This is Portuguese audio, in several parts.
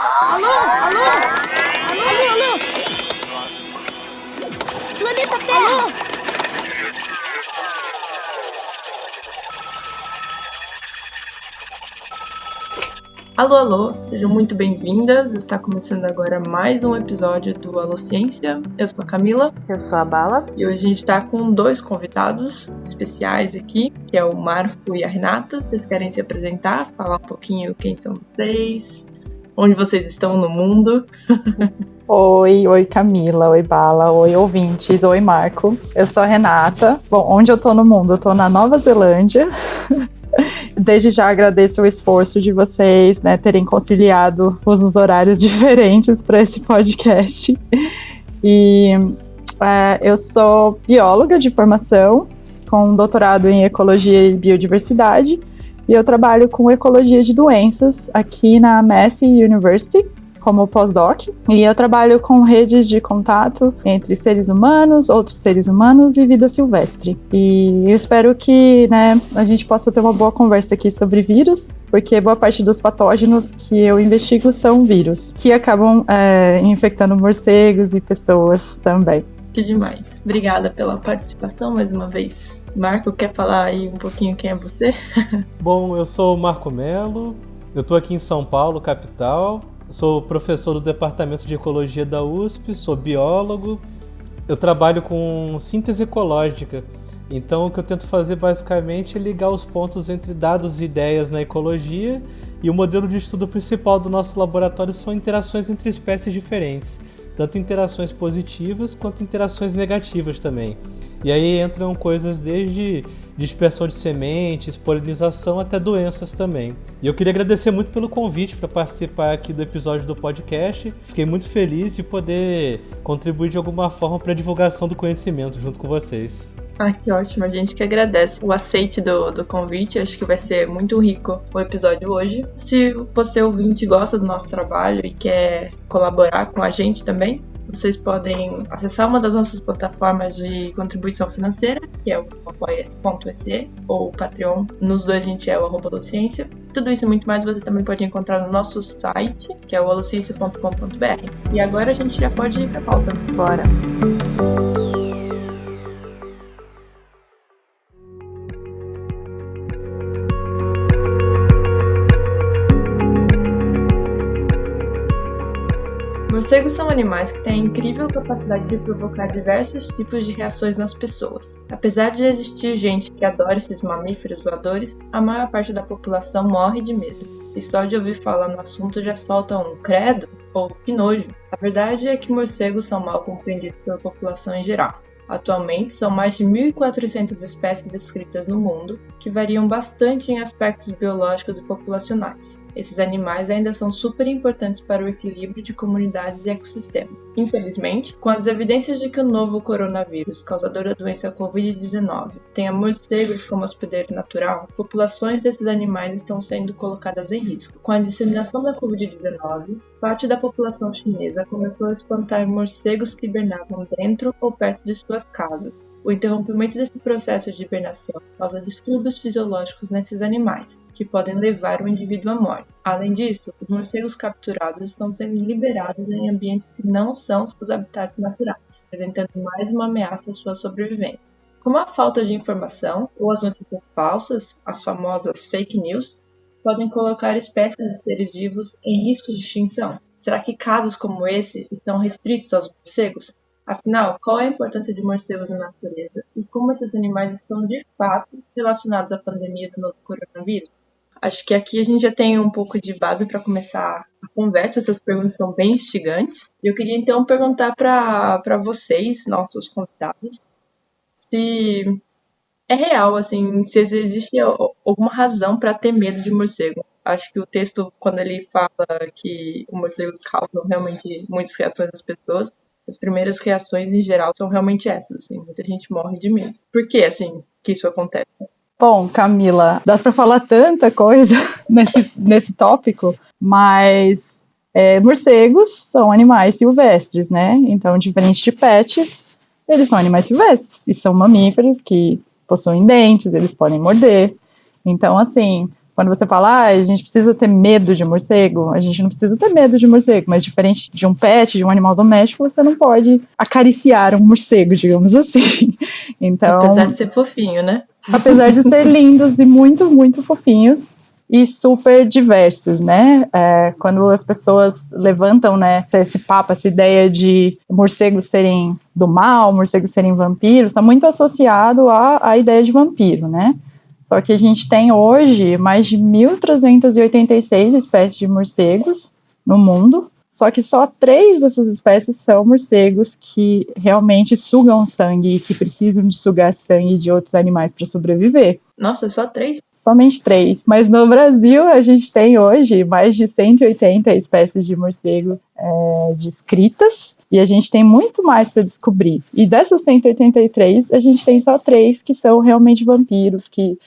Alô? Alô? Alô? Alô? Planeta Terra! Alô? Alô, alô! Sejam muito bem-vindas! Está começando agora mais um episódio do Alô Ciência. Eu sou a Camila. Eu sou a Bala. E hoje a gente está com dois convidados especiais aqui, que é o Marco e a Renata. Vocês querem se apresentar, falar um pouquinho quem são vocês, onde vocês estão no mundo? Oi Camila, oi Bala, oi ouvintes, oi Marco. Eu sou a Renata. Bom, onde eu tô no mundo? Eu tô na Nova Zelândia. Desde já agradeço o esforço de vocês, né, terem conciliado os horários diferentes para esse podcast. E eu sou bióloga de formação, com doutorado em ecologia e biodiversidade, e eu trabalho com ecologia de doenças aqui na Mass University, como pós-doc, e eu trabalho com redes de contato entre seres humanos, outros seres humanos e vida silvestre. E eu espero que, né, a gente possa ter uma boa conversa aqui sobre vírus, porque boa parte dos patógenos que eu investigo são vírus, que acabam infectando morcegos e pessoas também. Que demais. Obrigada pela participação mais uma vez. Marco, quer falar aí um pouquinho quem é você? Bom, eu sou o Marco Mello, eu tô aqui em São Paulo, capital. Sou professor do Departamento de Ecologia da USP, sou biólogo, eu trabalho com síntese ecológica. Então o que eu tento fazer basicamente é ligar os pontos entre dados e ideias na ecologia, e o modelo de estudo principal do nosso laboratório são interações entre espécies diferentes, tanto interações positivas quanto interações negativas também. E aí entram coisas desde dispersão de sementes, polinização, até doenças também. E eu queria agradecer muito pelo convite para participar aqui do episódio do podcast. Fiquei muito feliz de poder contribuir de alguma forma para a divulgação do conhecimento junto com vocês. Ah, que ótimo, a gente que agradece o aceite do convite, acho que vai ser muito rico o episódio hoje. Se você ouvinte gosta do nosso trabalho e quer colaborar com a gente também, vocês podem acessar uma das nossas plataformas de contribuição financeira, que é o apoia.se ou o Patreon. Nos dois a gente é o @alociência. Tudo isso e muito mais você também pode encontrar no nosso site, que é o alociência.com.br. E agora a gente já pode ir para a pauta. Bora! Morcegos são animais que têm a incrível capacidade de provocar diversos tipos de reações nas pessoas. Apesar de existir gente que adora esses mamíferos voadores, a maior parte da população morre de medo. E só de ouvir falar no assunto já solta um credo ou que nojo. A verdade é que morcegos são mal compreendidos pela população em geral. Atualmente, são mais de 1.400 espécies descritas no mundo, que variam bastante em aspectos biológicos e populacionais. Esses animais ainda são super importantes para o equilíbrio de comunidades e ecossistemas. Infelizmente, com as evidências de que o novo coronavírus, causador da doença Covid-19, tenha morcegos como hospedeiro natural, populações desses animais estão sendo colocadas em risco. Com a disseminação da Covid-19, parte da população chinesa começou a espantar morcegos que hibernavam dentro ou perto de suas casas. O interrompimento desse processo de hibernação causa distúrbios fisiológicos nesses animais, que podem levar o indivíduo à morte. Além disso, os morcegos capturados estão sendo liberados em ambientes que não são seus habitats naturais, apresentando mais uma ameaça à sua sobrevivência. Como a falta de informação ou as notícias falsas, as famosas fake news, podem colocar espécies de seres vivos em risco de extinção? Será que casos como esse estão restritos aos morcegos? Afinal, qual é a importância de morcegos na natureza e como esses animais estão de fato relacionados à pandemia do novo coronavírus? Acho que aqui a gente já tem um pouco de base para começar a conversa, essas perguntas são bem instigantes. Eu queria então perguntar para vocês, nossos convidados, se é real, assim, se existe alguma razão para ter medo de morcego. Acho que o texto, quando ele fala que os morcegos causam realmente muitas reações das pessoas, as primeiras reações, em geral, são realmente essas, assim, muita gente morre de medo. Por que, assim, que isso acontece? Bom, Camila, dá pra falar tanta coisa nesse tópico, mas morcegos são animais silvestres, né? Então, diferente de pets, eles são animais silvestres, e são mamíferos que possuem dentes, eles podem morder. Então, assim, Quando você fala, ah, a gente precisa ter medo de morcego, a gente não precisa ter medo de morcego, mas diferente de um pet, de um animal doméstico, você não pode acariciar um morcego, digamos assim. Então, apesar de ser fofinho, né? Apesar de ser lindos e muito, muito fofinhos. E super diversos, né? Quando as pessoas levantam, né, esse papo, essa ideia de morcegos serem do mal, morcegos serem vampiros, está muito associado à ideia de vampiro, né? Só que a gente tem hoje mais de 1.386 espécies de morcegos no mundo, só que só 3 dessas espécies são morcegos que realmente sugam sangue e que precisam de sugar sangue de outros animais para sobreviver. Nossa, só 3? Somente 3, mas no Brasil a gente tem hoje mais de 180 espécies de morcego descritas, e a gente tem muito mais para descobrir. E dessas 183, a gente tem só 3 que são realmente vampiros, que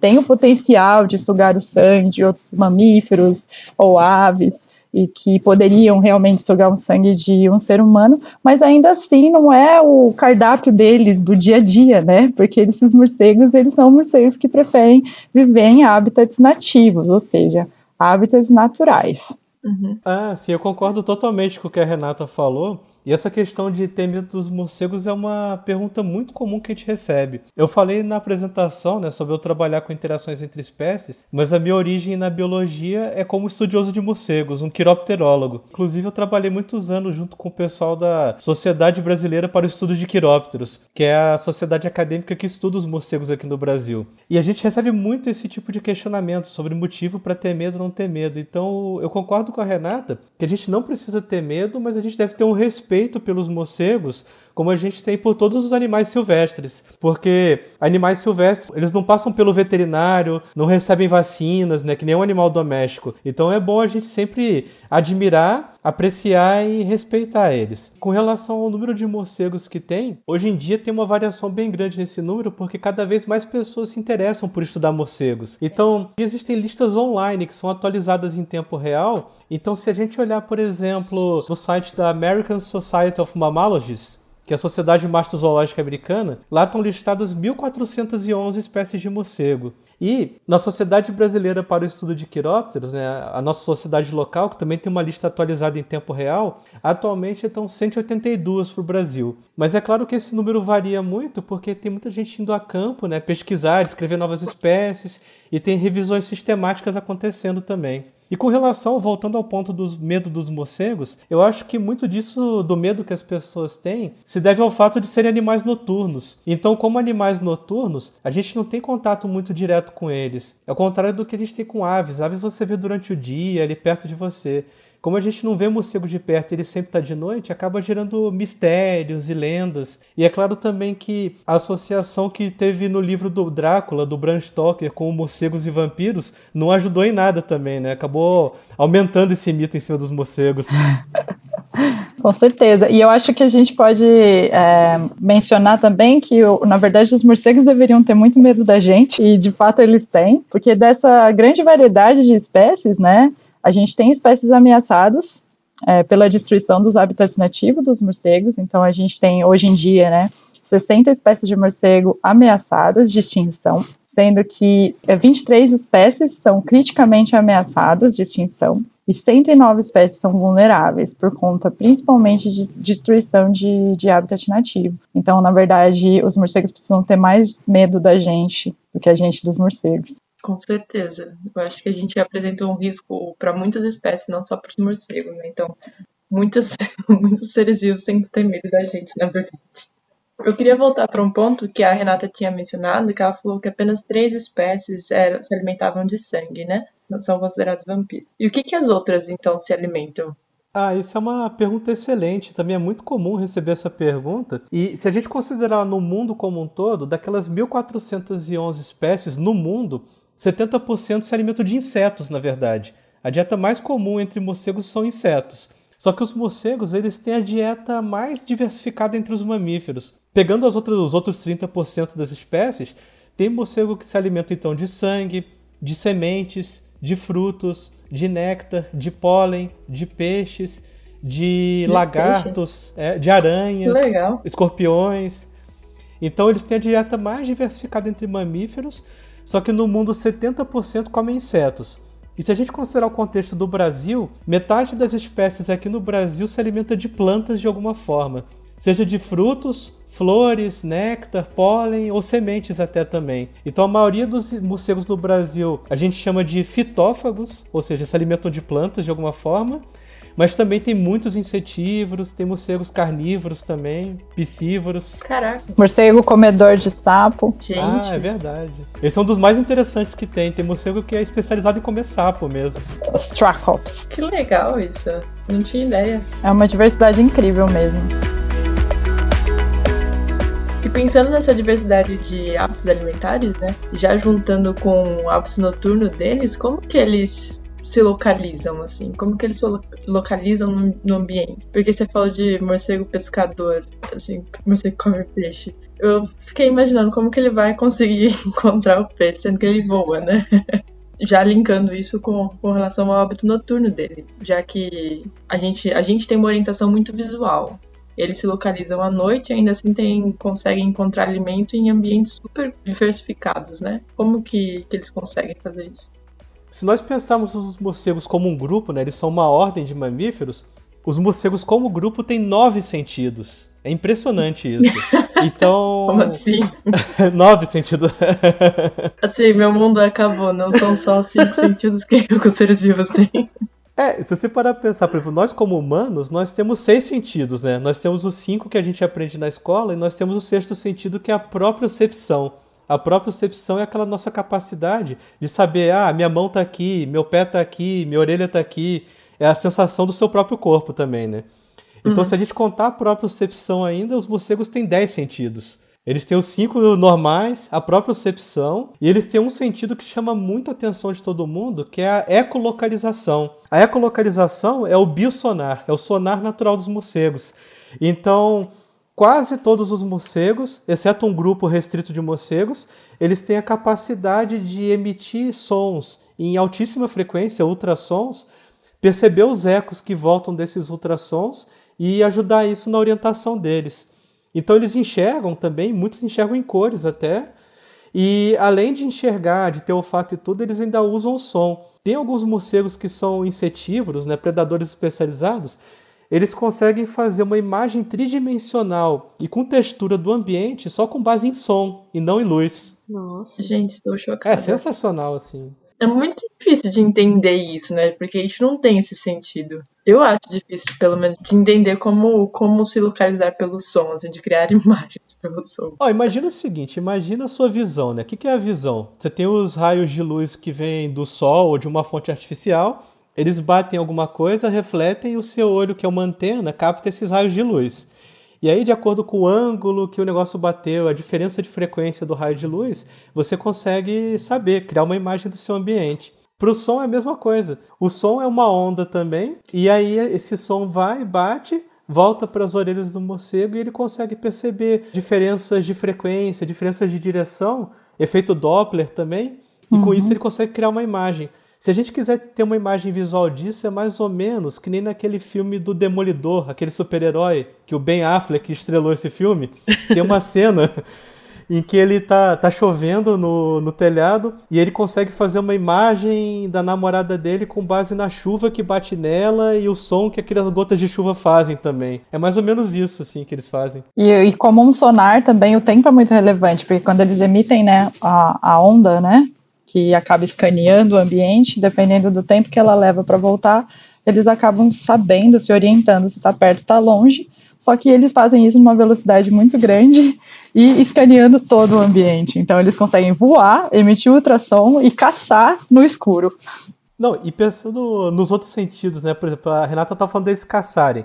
têm o potencial de sugar o sangue de outros mamíferos ou aves, e que poderiam realmente sugar o sangue de um ser humano, mas ainda assim não é o cardápio deles do dia a dia, né? Porque esses morcegos, eles são morcegos que preferem viver em hábitats nativos, ou seja, hábitats naturais. Uhum. Ah, sim, eu concordo totalmente com o que a Renata falou. E essa questão de ter medo dos morcegos é uma pergunta muito comum que a gente recebe. Eu falei na apresentação, né, sobre eu trabalhar com interações entre espécies, mas a minha origem na biologia é como estudioso de morcegos, um quiropterólogo. Inclusive, eu trabalhei muitos anos junto com o pessoal da Sociedade Brasileira para o Estudo de Quirópteros, que é a sociedade acadêmica que estuda os morcegos aqui no Brasil. E a gente recebe muito esse tipo de questionamento sobre motivo para ter medo ou não ter medo. Então, eu concordo com a Renata que a gente não precisa ter medo, mas a gente deve ter um respeito pelos morcegos, como a gente tem por todos os animais silvestres, porque animais silvestres, eles não passam pelo veterinário, não recebem vacinas, né, que nem um animal doméstico. Então é bom a gente sempre admirar, apreciar e respeitar eles. Com relação ao número de morcegos que tem, hoje em dia tem uma variação bem grande nesse número, porque cada vez mais pessoas se interessam por estudar morcegos. Então, existem listas online que são atualizadas em tempo real. Então, se a gente olhar, por exemplo, no site da American Society of Mammalogists, que é a Sociedade Mastozoológica Americana, lá estão listadas 1.411 espécies de morcego. E na Sociedade Brasileira para o Estudo de Quirópteros, né, a nossa sociedade local, que também tem uma lista atualizada em tempo real, atualmente estão 182 para o Brasil. Mas é claro que esse número varia muito, porque tem muita gente indo a campo, né, pesquisar, descrever novas espécies, e tem revisões sistemáticas acontecendo também. E com relação, voltando ao ponto do medo dos morcegos, eu acho que muito disso, do medo que as pessoas têm, se deve ao fato de serem animais noturnos. Então, como animais noturnos, a gente não tem contato muito direto com eles. É o contrário do que a gente tem com aves. Aves você vê durante o dia, ali perto de você. Como a gente não vê morcego de perto, ele sempre está de noite, acaba gerando mistérios e lendas. E é claro também que a associação que teve no livro do Drácula, do Bram Stoker, com morcegos e vampiros, não ajudou em nada também, né? Acabou aumentando esse mito em cima dos morcegos. Com certeza. E eu acho que a gente pode mencionar também que, na verdade, os morcegos deveriam ter muito medo da gente, e de fato eles têm, porque dessa grande variedade de espécies, né? A gente tem espécies ameaçadas pela destruição dos hábitats nativos dos morcegos. Então, a gente tem, hoje em dia, né, 60 espécies de morcego ameaçadas de extinção, sendo que 23 espécies são criticamente ameaçadas de extinção e 109 espécies são vulneráveis, por conta principalmente de destruição de habitat nativo. Então, na verdade, os morcegos precisam ter mais medo da gente do que a gente dos morcegos. Com certeza. Eu acho que a gente apresentou um risco para muitas espécies, não só para os morcegos, né? Então, muitos seres vivos têm que ter medo da gente, na verdade. Eu queria voltar para um ponto que a Renata tinha mencionado, que ela falou que apenas 3 espécies se alimentavam de sangue, né? São considerados vampiros. E o que as outras, então, se alimentam? Ah, isso é uma pergunta excelente. Também é muito comum receber essa pergunta. E se a gente considerar no mundo como um todo, daquelas 1.411 espécies no mundo, 70% se alimentam de insetos, na verdade. A dieta mais comum entre morcegos são insetos. Só que os morcegos, eles têm a dieta mais diversificada entre os mamíferos. Pegando os outros 30% das espécies, tem morcego que se alimenta, então, de sangue, de sementes, de frutos, de néctar, de pólen, de peixes, de lagartos, de aranhas, legal, escorpiões. Então eles têm a dieta mais diversificada entre mamíferos, Só que no mundo 70% comem insetos. E se a gente considerar o contexto do Brasil, metade das espécies aqui no Brasil se alimenta de plantas de alguma forma. Seja de frutos, flores, néctar, pólen ou sementes até também. Então a maioria dos morcegos no Brasil a gente chama de fitófagos, ou seja, se alimentam de plantas de alguma forma. Mas também tem muitos insetívoros, tem morcegos carnívoros também, piscívoros. Caraca. Morcego comedor de sapo. Gente. Ah, é verdade. Esse é um dos mais interessantes que tem. Tem morcego que é especializado em comer sapo mesmo. Os Trachops. Que legal isso. Não tinha ideia. É uma diversidade incrível mesmo. E pensando nessa diversidade de hábitos alimentares, né? Já juntando com o hábito noturno deles, como que eles se localizam, assim? Como que eles se localizam no ambiente? Porque você falou de morcego pescador, assim, morcego come peixe. Eu fiquei imaginando como que ele vai conseguir encontrar o peixe, sendo que ele voa, né? Já linkando isso com relação ao hábito noturno dele, já que a gente tem uma orientação muito visual. Eles se localizam à noite e ainda assim conseguem encontrar alimento em ambientes super diversificados, né? Como que eles conseguem fazer isso? Se nós pensarmos os morcegos como um grupo, né, eles são uma ordem de mamíferos, os morcegos como grupo têm 9 sentidos. É impressionante isso. Então... Como assim? 9 sentidos. Assim, meu mundo acabou, não são só 5 sentidos que os seres vivos têm. É, se você parar pra pensar, por exemplo, nós como humanos, nós temos 6 sentidos, né? Nós temos os 5 que a gente aprende na escola e nós temos o 6º sentido, que é a propriocepção. A propriocepção é aquela nossa capacidade de saber, minha mão tá aqui, meu pé tá aqui, minha orelha tá aqui. É a sensação do seu próprio corpo também, né? Então, se a gente contar a propriocepção ainda, os morcegos têm 10 sentidos. Eles têm os 5 normais, a propriocepção, e eles têm um sentido que chama muito a atenção de todo mundo, que é a ecolocalização. A ecolocalização é o biosonar, é o sonar natural dos morcegos. Então... quase todos os morcegos, exceto um grupo restrito de morcegos, eles têm a capacidade de emitir sons em altíssima frequência, ultrassons, perceber os ecos que voltam desses ultrassons e ajudar isso na orientação deles. Então eles enxergam também, muitos enxergam em cores até, e além de enxergar, de ter olfato e tudo, eles ainda usam o som. Tem alguns morcegos que são insetívoros, né, predadores especializados, eles conseguem fazer uma imagem tridimensional e com textura do ambiente só com base em som e não em luz. Nossa, gente, estou chocada. É sensacional, assim. É muito difícil de entender isso, né? Porque a gente não tem esse sentido. Eu acho difícil, pelo menos, de entender como se localizar pelo som, assim, de criar imagens pelo som. Ó, imagina o seguinte, imagina a sua visão, né? O que é a visão? Você tem os raios de luz que vêm do sol ou de uma fonte artificial... Eles batem alguma coisa, refletem e o seu olho, que é uma antena, capta esses raios de luz. E aí, de acordo com o ângulo que o negócio bateu, a diferença de frequência do raio de luz, você consegue saber, criar uma imagem do seu ambiente. Para o som é a mesma coisa. O som é uma onda também, e aí esse som vai, bate, volta para as orelhas do morcego e ele consegue perceber diferenças de frequência, diferenças de direção, efeito Doppler também, e com isso ele consegue criar uma imagem. Se a gente quiser ter uma imagem visual disso, é mais ou menos que nem naquele filme do Demolidor, aquele super-herói que o Ben Affleck estrelou esse filme. Tem uma cena em que ele tá chovendo no telhado e ele consegue fazer uma imagem da namorada dele com base na chuva que bate nela e o som que aquelas gotas de chuva fazem também. É mais ou menos isso, assim, que eles fazem. E como um sonar também, o tempo é muito relevante, porque quando eles emitem, né, a onda, né, que acaba escaneando o ambiente, dependendo do tempo que ela leva para voltar, eles acabam sabendo, se orientando, se está perto, está longe, só que eles fazem isso numa velocidade muito grande e escaneando todo o ambiente. Então eles conseguem voar, emitir ultrassom e caçar no escuro. Não, e pensando nos outros sentidos, né? Por exemplo, a Renata está falando deles caçarem.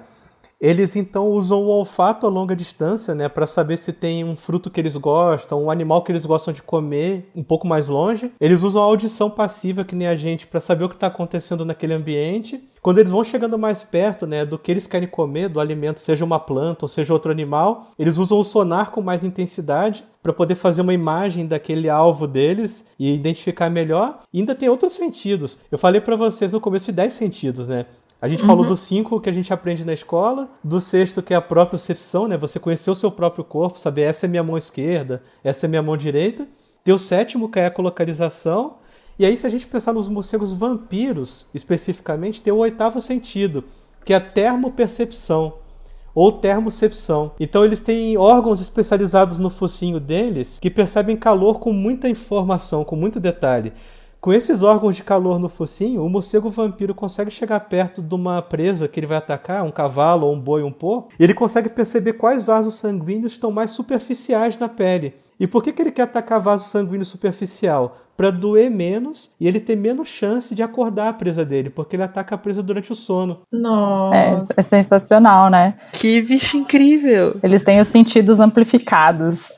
Eles então usam o olfato a longa distância, né, para saber se tem um fruto que eles gostam, um animal que eles gostam de comer um pouco mais longe. Eles usam a audição passiva, que nem a gente, para saber o que está acontecendo naquele ambiente. Quando eles vão chegando mais perto, né, do que eles querem comer, do alimento, seja uma planta ou seja outro animal, eles usam o sonar com mais intensidade para poder fazer uma imagem daquele alvo deles e identificar melhor. E ainda tem outros sentidos. Eu falei para vocês no começo de 10 sentidos, né? A gente falou do 5 que a gente aprende na escola, do 6º que é a propriocepção, né? Você conhecer o seu próprio corpo, saber essa é minha mão esquerda, essa é minha mão direita. Tem o sétimo, que é a ecolocalização. E aí, se a gente pensar nos morcegos vampiros, especificamente, tem o oitavo sentido, que é a termopercepção ou termocepção. Então, eles têm órgãos especializados no focinho deles que percebem calor com muita informação, com muito detalhe. Com esses órgãos de calor no focinho, o morcego vampiro consegue chegar perto de uma presa que ele vai atacar, um cavalo, um boi, um porco, e ele consegue perceber quais vasos sanguíneos estão mais superficiais na pele. E por que ele quer atacar vaso sanguíneo superficial? Para doer menos e ele ter menos chance de acordar a presa dele, porque ele ataca a presa durante o sono. Nossa! É sensacional, né? Que bicho incrível! Eles têm os sentidos amplificados.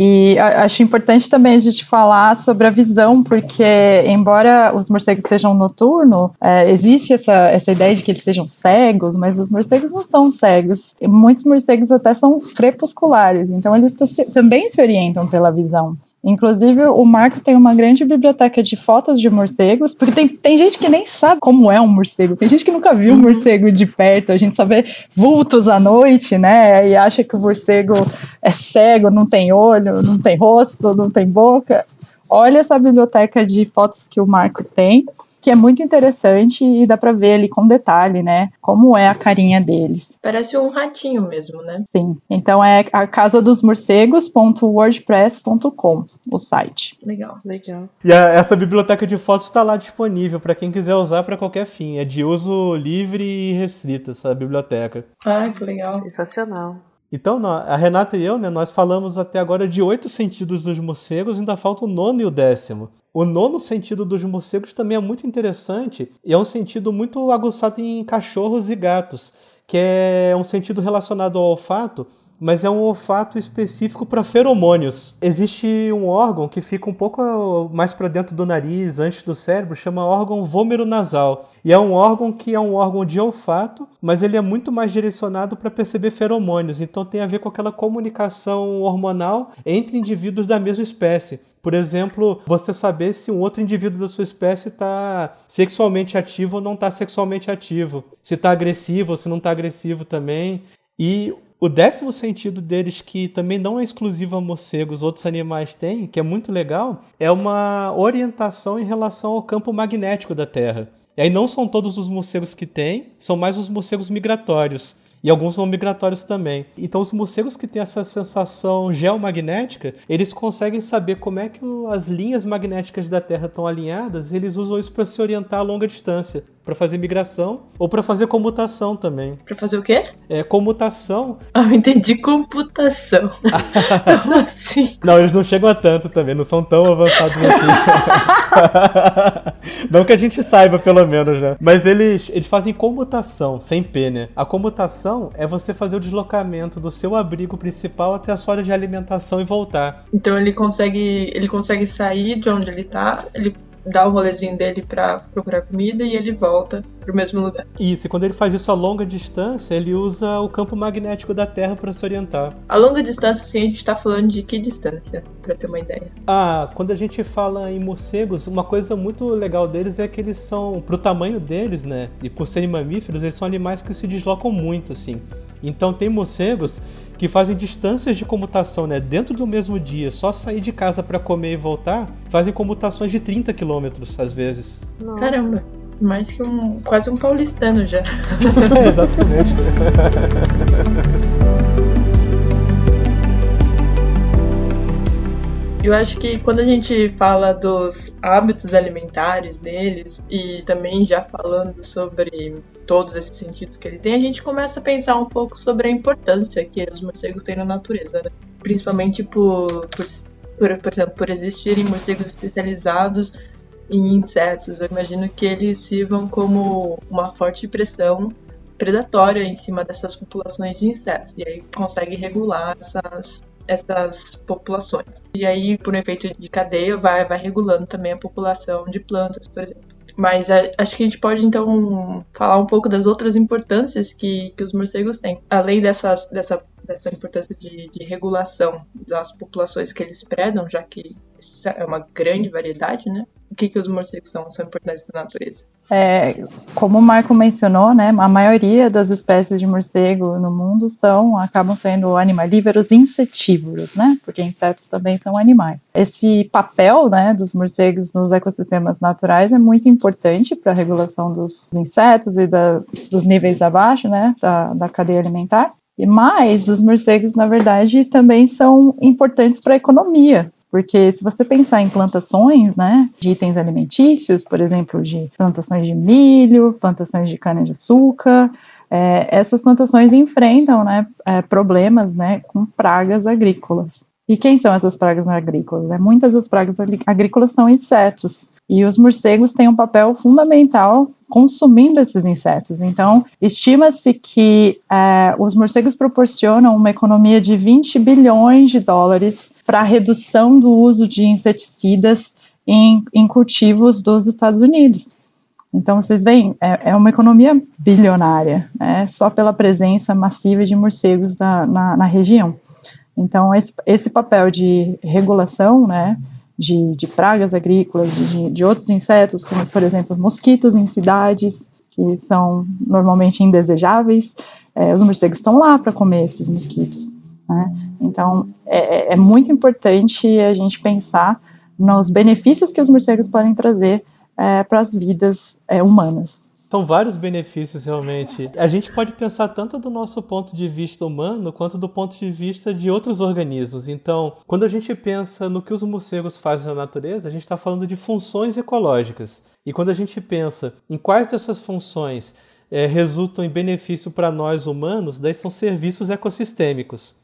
E acho importante também a gente falar sobre a visão, porque embora os morcegos sejam noturnos, existe essa ideia de que eles sejam cegos, mas os morcegos não são cegos. E muitos morcegos até são crepusculares, então eles também se orientam pela visão. Inclusive, o Marco tem uma grande biblioteca de fotos de morcegos, porque tem gente que nem sabe como é um morcego, tem gente que nunca viu um morcego de perto, a gente só vê vultos à noite, né, e acha que o morcego é cego, não tem olho, não tem rosto, não tem boca. Olha essa biblioteca de fotos que o Marco tem, que é muito interessante e dá pra ver ali com detalhe, né, como é a carinha deles. Parece um ratinho mesmo, né? Sim. Então é a casadosmorcegos.wordpress.com, o site. Legal, legal. E essa biblioteca de fotos está lá disponível pra quem quiser usar pra qualquer fim. É de uso livre e restrito essa biblioteca. Ah, que legal. Sensacional. Então, a Renata e eu, né, nós falamos até agora de 8 sentidos dos morcegos, ainda falta o 9º e o 10º. O 9º sentido dos morcegos também é muito interessante e é um sentido muito aguçado em cachorros e gatos, que é um sentido relacionado ao olfato, mas é um olfato específico para feromônios. Existe um órgão que fica um pouco mais para dentro do nariz, antes do cérebro, chama órgão vômero nasal. E é um órgão que é um órgão de olfato, mas ele é muito mais direcionado para perceber feromônios. Então tem a ver com aquela comunicação hormonal entre indivíduos da mesma espécie. Por exemplo, você saber se um outro indivíduo da sua espécie está sexualmente ativo ou não está sexualmente ativo. Se está agressivo ou se não está agressivo também. E o 10º sentido deles, que também não é exclusivo a morcegos, outros animais têm, que é muito legal, é uma orientação em relação ao campo magnético da Terra. E aí não são todos os morcegos que têm, são mais os morcegos migratórios. E alguns não migratórios também. Então os morcegos que têm essa sensação geomagnética, eles conseguem saber como é que as linhas magnéticas da Terra estão alinhadas, e eles usam isso para se orientar a longa distância, para fazer migração ou para fazer comutação também. Para fazer o quê? É, comutação. Ah, eu entendi, computação. Como assim? Não, eles não chegam a tanto também, não são tão avançados assim. Não que a gente saiba, pelo menos, né? Mas eles fazem comutação, sem P, né? A comutação é você fazer o deslocamento do seu abrigo principal até a sua área de alimentação e voltar. Então ele consegue sair de onde ele tá, ele dá o rolezinho dele pra procurar comida e ele volta pro mesmo lugar. Isso, e quando ele faz isso a longa distância, ele usa o campo magnético da Terra pra se orientar. A longa distância, sim, a gente tá falando de que distância? Pra ter uma ideia. Ah, quando a gente fala em morcegos, uma coisa muito legal deles é que eles são, pro tamanho deles, né, e por serem mamíferos, eles são animais que se deslocam muito, assim. Então tem morcegos que fazem distâncias de comutação, né, dentro do mesmo dia, só sair de casa pra comer e voltar, fazem comutações de 30 quilômetros, às vezes. Nossa. Caramba, mais que quase um paulistano já. É, exatamente. Eu acho que quando a gente fala dos hábitos alimentares deles e também já falando sobre todos esses sentidos que ele tem, a gente começa a pensar um pouco sobre a importância que os morcegos têm na natureza, né? Principalmente por exemplo, por existirem morcegos especializados em insetos. Eu imagino que eles sirvam como uma forte pressão predatória em cima dessas populações de insetos, e aí consegue regular essas populações. E aí, por um efeito de cadeia, vai regulando também a população de plantas, por exemplo. Mas acho que a gente pode, então, falar um pouco das outras importâncias que os morcegos têm. Além dessa importância de regulação das populações que eles predam, já que é uma grande variedade, né? o que, que os morcegos são importantes na natureza. É, como o Marco mencionou, né, a maioria das espécies de morcego no mundo acabam sendo animalívoros insetívoros, né, porque insetos também são animais. Esse papel, né, dos morcegos nos ecossistemas naturais é muito importante para a regulação dos insetos e dos níveis abaixo, né, da cadeia alimentar. Mas os morcegos, na verdade, também são importantes para a economia. Porque se você pensar em plantações, né, de itens alimentícios, por exemplo, de plantações de milho, plantações de cana-de-açúcar, essas plantações enfrentam, né, problemas, né, com pragas agrícolas. E quem são essas pragas agrícolas? Muitas das pragas agrícolas são insetos. E os morcegos têm um papel fundamental consumindo esses insetos. Então, estima-se que os morcegos proporcionam uma economia de $20 bilhões para a redução do uso de inseticidas em cultivos dos Estados Unidos. Então, vocês veem, é uma economia bilionária, né, só pela presença massiva de morcegos na região. Então, esse papel de regulação, né, de pragas agrícolas, de outros insetos, como, por exemplo, mosquitos em cidades, que são normalmente indesejáveis, os morcegos estão lá para comer esses mosquitos, né? Então, é muito importante a gente pensar nos benefícios que os morcegos podem trazer para as vidas humanas. São vários benefícios, realmente. A gente pode pensar tanto do nosso ponto de vista humano, quanto do ponto de vista de outros organismos. Então, quando a gente pensa no que os morcegos fazem na natureza, a gente está falando de funções ecológicas. E quando a gente pensa em quais dessas funções resultam em benefício para nós humanos, daí são serviços ecossistêmicos.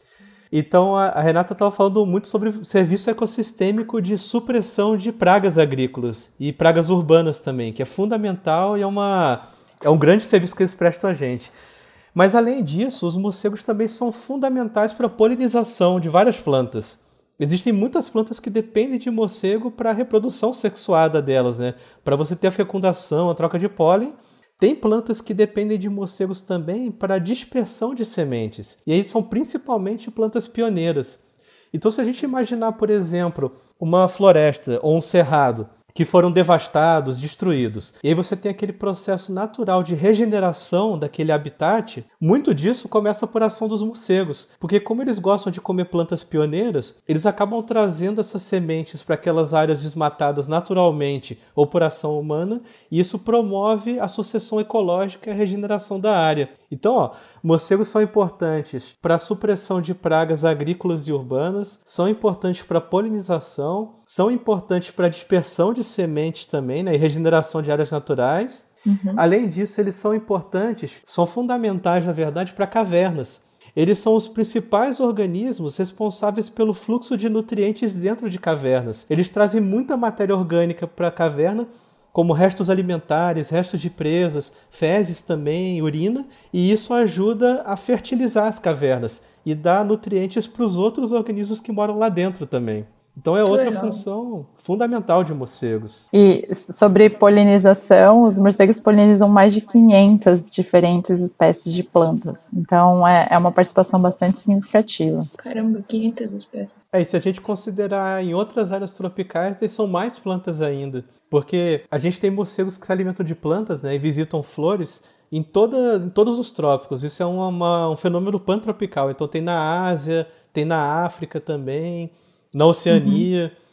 Então, a Renata estava falando muito sobre serviço ecossistêmico de supressão de pragas agrícolas e pragas urbanas também, que é fundamental e é um grande serviço que eles prestam a gente. Mas, além disso, os morcegos também são fundamentais para a polinização de várias plantas. Existem muitas plantas que dependem de morcego para a reprodução sexuada delas, né? Para você ter a fecundação, a troca de pólen. Tem plantas que dependem de morcegos também para dispersão de sementes. E aí são principalmente plantas pioneiras. Então, se a gente imaginar, por exemplo, uma floresta ou um cerrado que foram devastados, destruídos, e aí você tem aquele processo natural de regeneração daquele habitat, muito disso começa por ação dos morcegos. Porque como eles gostam de comer plantas pioneiras, eles acabam trazendo essas sementes para aquelas áreas desmatadas naturalmente ou por ação humana, e isso promove a sucessão ecológica e a regeneração da área. Então, morcegos são importantes para a supressão de pragas agrícolas e urbanas, são importantes para a polinização, são importantes para a dispersão de sementes também, né, e regeneração de áreas naturais. Uhum. Além disso, eles são importantes, são fundamentais, na verdade, para cavernas. Eles são os principais organismos responsáveis pelo fluxo de nutrientes dentro de cavernas. Eles trazem muita matéria orgânica para a caverna, como restos alimentares, restos de presas, fezes também, urina, e isso ajuda a fertilizar as cavernas e dar nutrientes para os outros organismos que moram lá dentro também. Então é outra função fundamental de morcegos. E sobre polinização, os morcegos polinizam mais de 500 diferentes espécies de plantas. Então é uma participação bastante significativa. Caramba, 500 espécies. E se a gente considerar em outras áreas tropicais, eles são mais plantas ainda. Porque a gente tem morcegos que se alimentam de plantas, né, e visitam flores em todos os trópicos. Isso é um fenômeno pantropical. Então tem na Ásia, tem na África também, na Oceania. Uhum.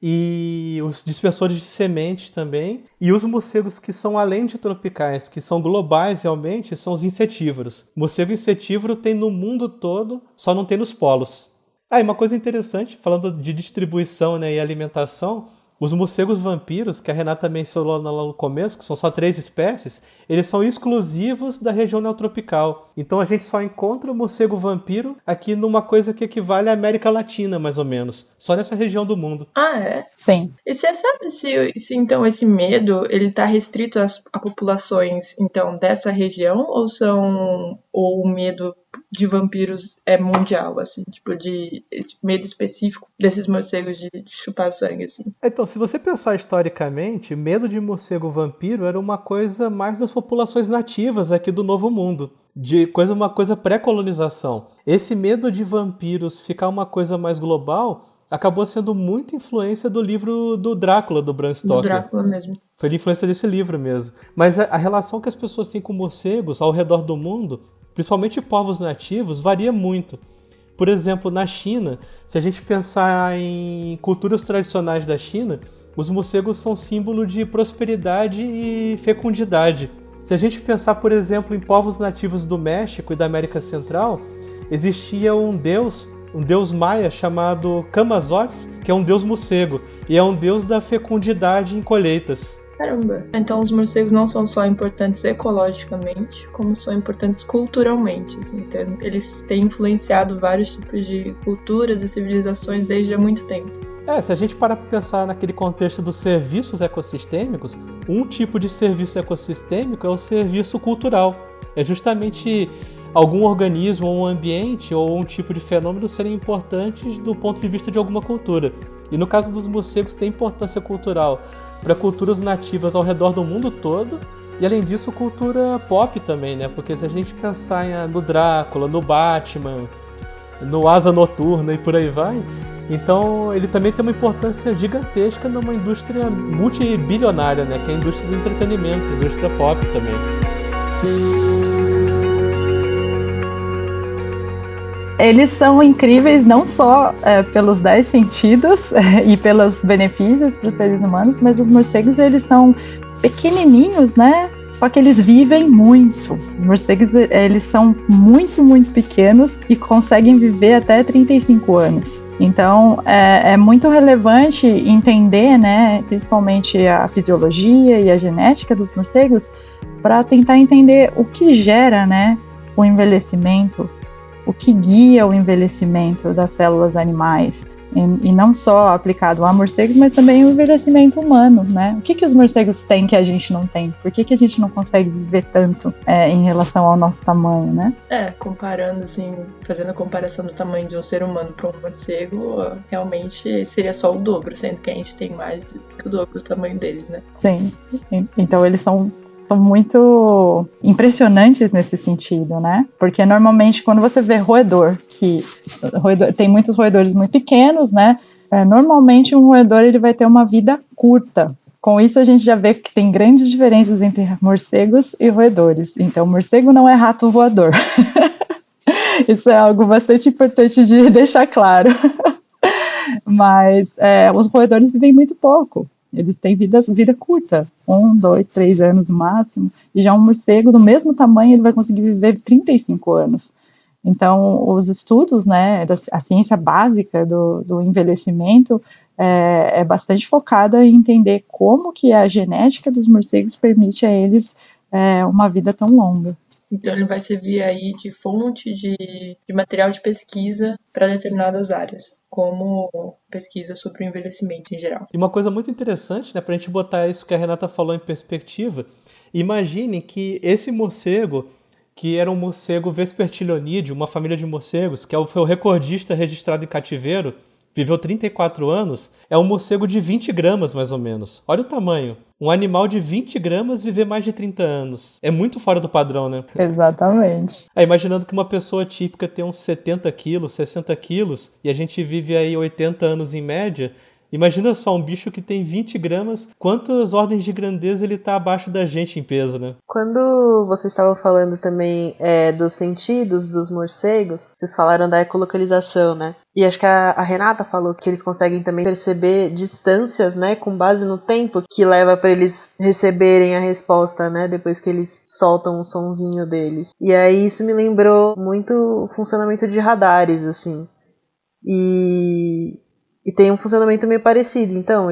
E os dispersores de sementes também. E os morcegos que são além de tropicais, que são globais realmente, são os insetívoros. Morcego insetívoro tem no mundo todo, só não tem nos polos. E uma coisa interessante, falando de distribuição, né, e alimentação, os morcegos vampiros, que a Renata mencionou lá no começo, que são só 3 espécies, eles são exclusivos da região neotropical. Então a gente só encontra o morcego vampiro aqui numa coisa que equivale à América Latina, mais ou menos. Só nessa região do mundo. Ah, é? Sim. E você sabe se então esse medo, ele está restrito a populações, então, dessa região? Ou o medo de vampiros é mundial, assim, tipo, de medo específico desses morcegos de chupar sangue, assim? Então, se você pensar historicamente, medo de morcego vampiro era uma coisa mais das populações nativas aqui do Novo Mundo, uma coisa pré-colonização. Esse medo de vampiros ficar uma coisa mais global acabou sendo muito influência do livro do Drácula, do Bram Stoker. Do Drácula mesmo. Foi de influência desse livro mesmo. Mas a relação que as pessoas têm com morcegos ao redor do mundo, principalmente povos nativos, varia muito. Por exemplo, na China, se a gente pensar em culturas tradicionais da China, os morcegos são símbolo de prosperidade e fecundidade. Se a gente pensar, por exemplo, em povos nativos do México e da América Central, existia um deus maia chamado Camazotz, que é um deus morcego, e é um deus da fecundidade em colheitas. Caramba! Então os morcegos não são só importantes ecologicamente, como são importantes culturalmente, assim, então, eles têm influenciado vários tipos de culturas e civilizações desde há muito tempo. Se a gente parar para pensar naquele contexto dos serviços ecossistêmicos, um tipo de serviço ecossistêmico é o serviço cultural. É justamente algum organismo, ou um ambiente, ou um tipo de fenômeno serem importantes do ponto de vista de alguma cultura. E no caso dos morcegos, tem importância cultural para culturas nativas ao redor do mundo todo, e além disso, cultura pop também, né? Porque se a gente pensar no Drácula, no Batman, no Asa Noturna e por aí vai, então ele também tem uma importância gigantesca numa indústria multibilionária, né? Que é a indústria do entretenimento, a indústria pop também. Eles são incríveis não só pelos 10 sentidos e pelos benefícios para os seres humanos, mas os morcegos, eles são pequenininhos, né? Só que eles vivem muito. Os morcegos, eles são muito, muito pequenos e conseguem viver até 35 anos. Então, é muito relevante entender, né, principalmente a fisiologia e a genética dos morcegos para tentar entender o que gera, né, o envelhecimento, o que guia o envelhecimento das células animais, e não só aplicado a morcegos, mas também o envelhecimento humano, né? O que os morcegos têm que a gente não tem? Por que a gente não consegue viver tanto em relação ao nosso tamanho, né? Comparando assim, fazendo a comparação do tamanho de um ser humano para um morcego, realmente seria só o dobro, sendo que a gente tem mais do que o dobro do tamanho deles, né? Sim. Então eles são muito impressionantes nesse sentido, né? Porque normalmente quando você vê roedor, tem muitos roedores muito pequenos, né? Normalmente um roedor ele vai ter uma vida curta. Com isso a gente já vê que tem grandes diferenças entre morcegos e roedores. Então morcego não é rato voador. Isso é algo bastante importante de deixar claro. Mas os roedores vivem muito pouco. Eles têm vida curta, 1, 2, 3 anos no máximo, e já um morcego do mesmo tamanho, ele vai conseguir viver 35 anos. Então, os estudos, né, a ciência básica do envelhecimento é bastante focada em entender como que a genética dos morcegos permite a eles uma vida tão longa. Então, ele vai servir aí de fonte de material de pesquisa para determinadas áreas, como pesquisa sobre o envelhecimento em geral. E uma coisa muito interessante, né, para a gente botar isso que a Renata falou em perspectiva, imagine que esse morcego, que era um morcego vespertilionídeo, uma família de morcegos, que foi o recordista registrado em cativeiro, viveu 34 anos, é um morcego de 20 gramas, mais ou menos. Olha o tamanho. Um animal de 20 gramas viver mais de 30 anos. É muito fora do padrão, né? Exatamente. Imaginando que uma pessoa típica tem uns 70 quilos, 60 quilos, e a gente vive aí 80 anos em média, imagina só um bicho que tem 20 gramas, quantas ordens de grandeza ele tá abaixo da gente em peso, né? Quando vocês estavam falando também dos sentidos dos morcegos, vocês falaram da ecolocalização, né? E acho que a Renata falou que eles conseguem também perceber distâncias, né, com base no tempo que leva para eles receberem a resposta, né, depois que eles soltam o sonzinho deles. E aí isso me lembrou muito o funcionamento de radares, assim. E tem um funcionamento meio parecido, então,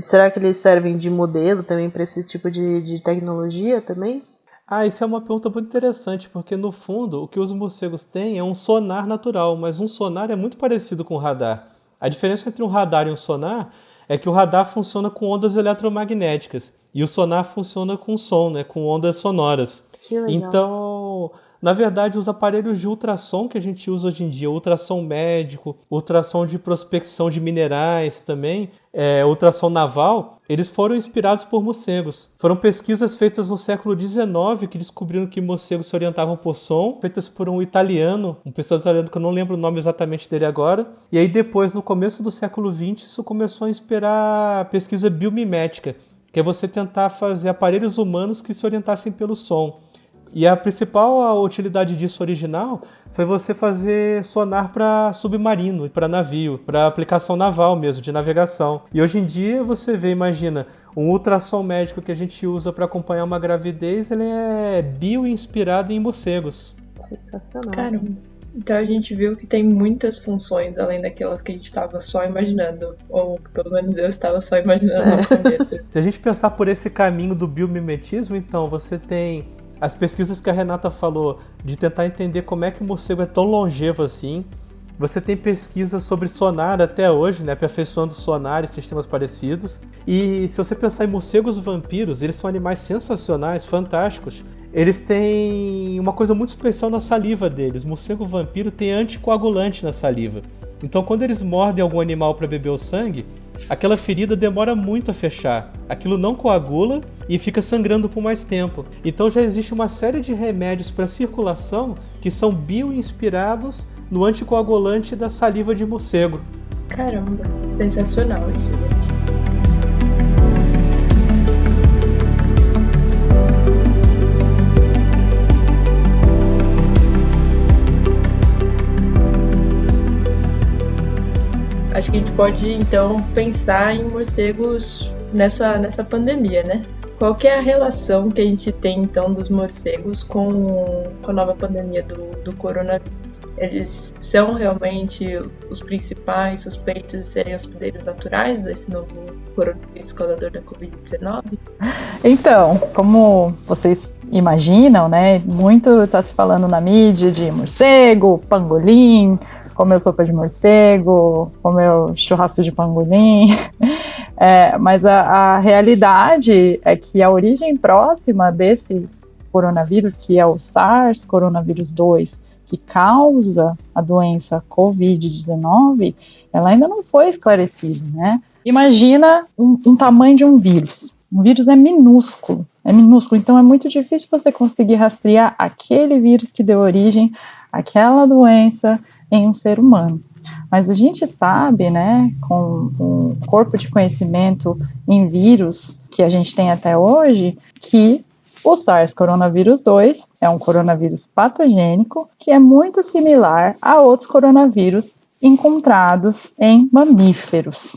será que eles servem de modelo também para esse tipo de tecnologia também? Isso é uma pergunta muito interessante, porque no fundo o que os morcegos têm é um sonar natural, mas um sonar é muito parecido com o radar. A diferença entre um radar e um sonar é que o radar funciona com ondas eletromagnéticas e o sonar funciona com som, né, com ondas sonoras. Que legal. Então, Na verdade, os aparelhos de ultrassom que a gente usa hoje em dia, ultrassom médico, ultrassom de prospecção de minerais também, ultrassom naval, eles foram inspirados por morcegos. Foram pesquisas feitas no século XIX que descobriram que morcegos se orientavam por som, feitas por um italiano, um pesquisador italiano que eu não lembro o nome exatamente dele agora. E aí depois, no começo do século XX, isso começou a inspirar a pesquisa biomimética, que é você tentar fazer aparelhos humanos que se orientassem pelo som. E a principal utilidade disso original foi você fazer sonar para submarino, para navio, para aplicação naval mesmo, de navegação. E hoje em dia você vê, imagina, um ultrassom médico que a gente usa para acompanhar uma gravidez, ele é bio-inspirado em morcegos. Sensacional. Caramba. Então a gente viu que tem muitas funções, além daquelas que a gente estava só imaginando, ou pelo menos eu estava só imaginando na cabeça. Se a gente pensar por esse caminho do biomimetismo, então você tem as pesquisas que a Renata falou, de tentar entender como é que o morcego é tão longevo assim. Você tem pesquisas sobre sonar até hoje, né? Aperfeiçoando sonar e sistemas parecidos. E se você pensar em morcegos vampiros, eles são animais sensacionais, fantásticos. Eles têm uma coisa muito especial na saliva deles. O morcego vampiro tem anticoagulante na saliva. Então, quando eles mordem algum animal para beber o sangue, aquela ferida demora muito a fechar. Aquilo não coagula e fica sangrando por mais tempo. Então, já existe uma série de remédios para circulação que são bio-inspirados no anticoagulante da saliva de morcego. Caramba, sensacional isso, gente. Acho que a gente pode, então, pensar em morcegos nessa pandemia, né? Qual que é a relação que a gente tem, então, dos morcegos com a nova pandemia do coronavírus? Eles são realmente os principais suspeitos de serem hospedeiros naturais desse novo coronavírus causador da Covid-19? Então, como vocês imaginam, né? Muito está se falando na mídia de morcego, pangolim, comeu sopa de morcego, comeu churrasco de pangolim, mas a realidade é que a origem próxima desse coronavírus, que é o SARS-CoV-2, que causa a doença Covid-19, ela ainda não foi esclarecida, né? Imagina um tamanho de um vírus. Um vírus é minúsculo, então é muito difícil você conseguir rastrear aquele vírus que deu origem aquela doença em um ser humano. Mas a gente sabe, né, com o corpo de conhecimento em vírus que a gente tem até hoje, que o SARS-CoV-2 é um coronavírus patogênico que é muito similar a outros coronavírus encontrados em mamíferos.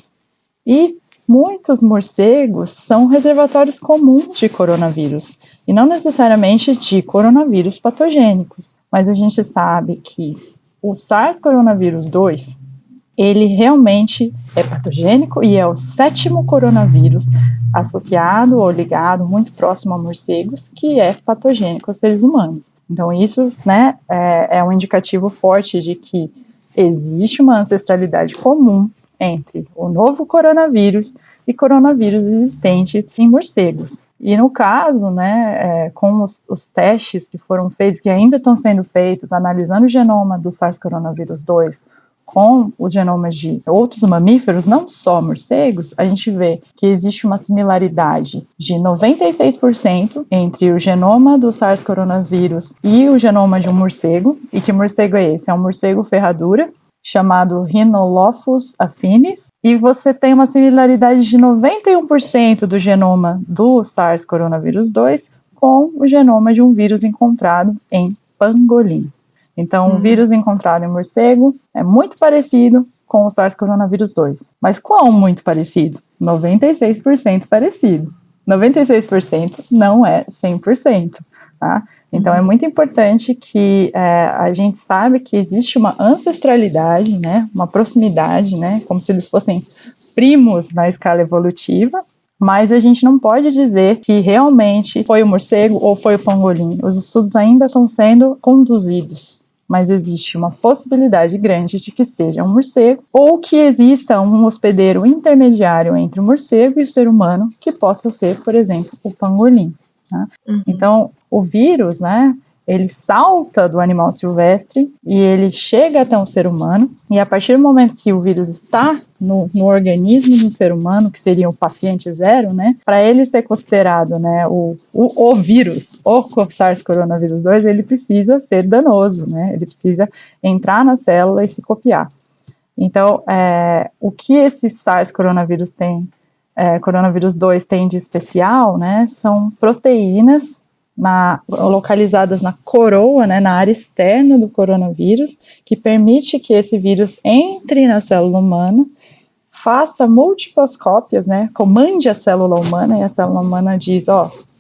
E muitos morcegos são reservatórios comuns de coronavírus, e não necessariamente de coronavírus patogênicos. Mas a gente sabe que o SARS-CoV-2, ele realmente é patogênico e é o 7º coronavírus associado ou ligado muito próximo a morcegos que é patogênico aos seres humanos. Então isso, né, é um indicativo forte de que existe uma ancestralidade comum entre o novo coronavírus e coronavírus existente em morcegos. E no caso, né, com os testes que foram feitos, que ainda estão sendo feitos, analisando o genoma do SARS-CoV-2 com os genomas de outros mamíferos, não só morcegos, a gente vê que existe uma similaridade de 96% entre o genoma do SARS-CoV e o genoma de um morcego. E que morcego é esse? É um morcego ferradura, chamado Rhinolophus affinis, e você tem uma similaridade de 91% do genoma do SARS-CoV-2 com o genoma de um vírus encontrado em pangolim. Então, o vírus encontrado em morcego é muito parecido com o SARS-CoV-2. Mas qual muito parecido? 96% parecido. 96% não é 100%. Tá? Então, é muito importante que a gente saiba que existe uma ancestralidade, né, uma proximidade, né, como se eles fossem primos na escala evolutiva, mas a gente não pode dizer que realmente foi o morcego ou foi o pangolim. Os estudos ainda estão sendo conduzidos, mas existe uma possibilidade grande de que seja um morcego ou que exista um hospedeiro intermediário entre o morcego e o ser humano que possa ser, por exemplo, o pangolim. Então, o vírus, né, Ele salta do animal silvestre e ele chega até um ser humano, e a partir do momento que o vírus está no organismo do ser humano, que seria o paciente zero, né, para ele ser considerado, né, o vírus, o SARS-CoV-2, ele precisa ser danoso, né, ele precisa entrar na célula e se copiar. Então, o que esse SARS-CoV-2 tem, coronavírus 2 tem de especial, né, são proteínas localizadas na coroa, né, na área externa do coronavírus, que permite que esse vírus entre na célula humana, faça múltiplas cópias, né, comande a célula humana, e a célula humana diz,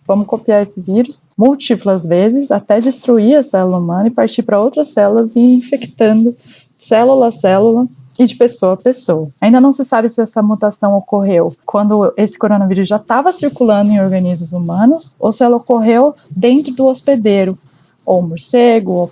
vamos copiar esse vírus múltiplas vezes, até destruir a célula humana e partir para outras células e ir infectando célula a célula, e de pessoa a pessoa. Ainda não se sabe se essa mutação ocorreu quando esse coronavírus já estava circulando em organismos humanos, ou se ela ocorreu dentro do hospedeiro, ou morcego, ou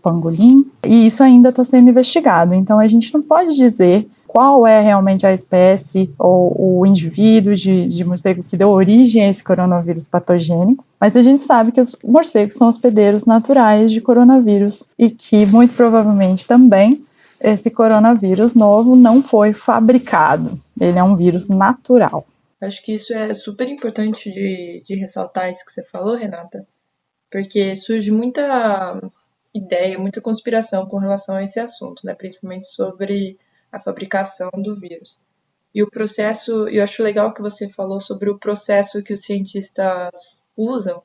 pangolim, e isso ainda está sendo investigado. Então a gente não pode dizer qual é realmente a espécie ou o indivíduo de morcego que deu origem a esse coronavírus patogênico, mas a gente sabe que os morcegos são hospedeiros naturais de coronavírus, e que muito provavelmente também esse coronavírus novo não foi fabricado, ele é um vírus natural. Acho que isso é super importante de ressaltar isso que você falou, Renata, porque surge muita ideia, muita conspiração com relação a esse assunto, né? Principalmente sobre a fabricação do vírus. E o processo, eu acho legal que você falou sobre o processo que os cientistas usam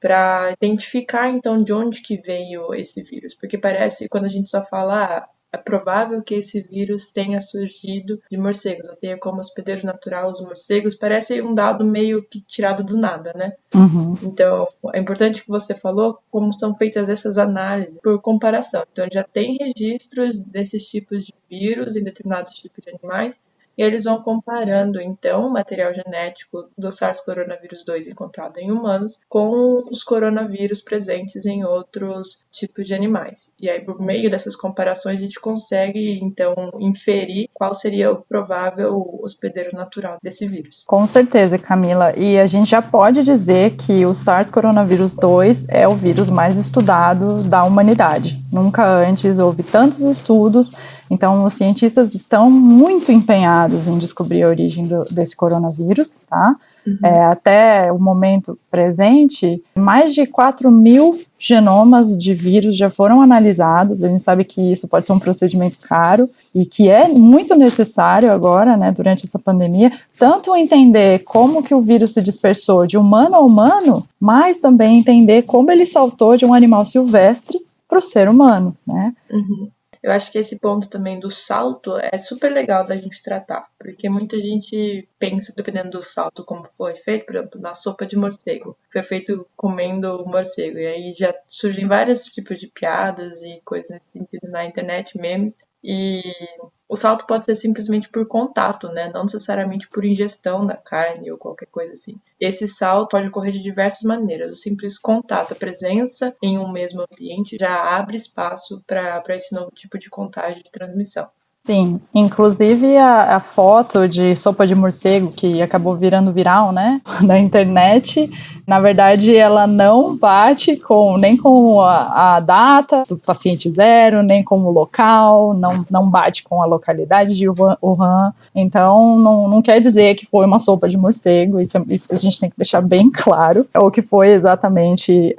para identificar, então, de onde que veio esse vírus, porque parece, quando a gente só fala... É provável que esse vírus tenha surgido de morcegos, ou tenha como hospedeiro natural os morcegos. Parece um dado meio que tirado do nada, né? Uhum. Então, é importante que você falou como são feitas essas análises por comparação. Então, já tem registros desses tipos de vírus em determinados tipos de animais, e eles vão comparando, então, o material genético do SARS-CoV-2 encontrado em humanos com os coronavírus presentes em outros tipos de animais. E aí, por meio dessas comparações, a gente consegue, então, inferir qual seria o provável hospedeiro natural desse vírus. Com certeza, Camila. E a gente já pode dizer que o SARS-CoV-2 é o vírus mais estudado da humanidade. Nunca antes houve tantos estudos. Então, os cientistas estão muito empenhados em descobrir a origem desse coronavírus, tá? Uhum. Até o momento presente, mais de 4.000 genomas de vírus já foram analisados. A gente sabe que isso pode ser um procedimento caro e que é muito necessário agora, né, durante essa pandemia, tanto entender como que o vírus se dispersou de humano a humano, mas também entender como ele saltou de um animal silvestre para o ser humano, né? Uhum. Eu acho que esse ponto também do salto é super legal da gente tratar, porque muita gente pensa, dependendo do salto, como foi feito, por exemplo, na sopa de morcego. Foi feito comendo morcego, e aí já surgem vários tipos de piadas e coisas nesse sentido na internet, memes, e o salto pode ser simplesmente por contato, né? Não necessariamente por ingestão da carne ou qualquer coisa assim. Esse salto pode ocorrer de diversas maneiras. O simples contato, a presença em um mesmo ambiente já abre espaço para esse novo tipo de contágio de transmissão. Sim, inclusive a foto de sopa de morcego que acabou virando viral, né, na internet, na verdade ela não bate nem com a data do paciente zero, nem com o local, não bate com a localidade de Wuhan, então não quer dizer que foi uma sopa de morcego, isso a gente tem que deixar bem claro, ou que foi exatamente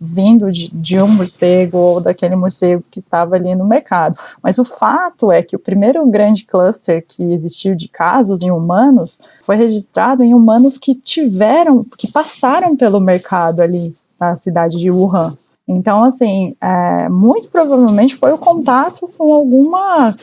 vindo de um morcego ou daquele morcego que estava ali no mercado, mas o fato é que o primeiro grande cluster que existiu de casos em humanos foi registrado em humanos que passaram pelo mercado ali na cidade de Wuhan. Então, assim, muito provavelmente foi o contato com alguma,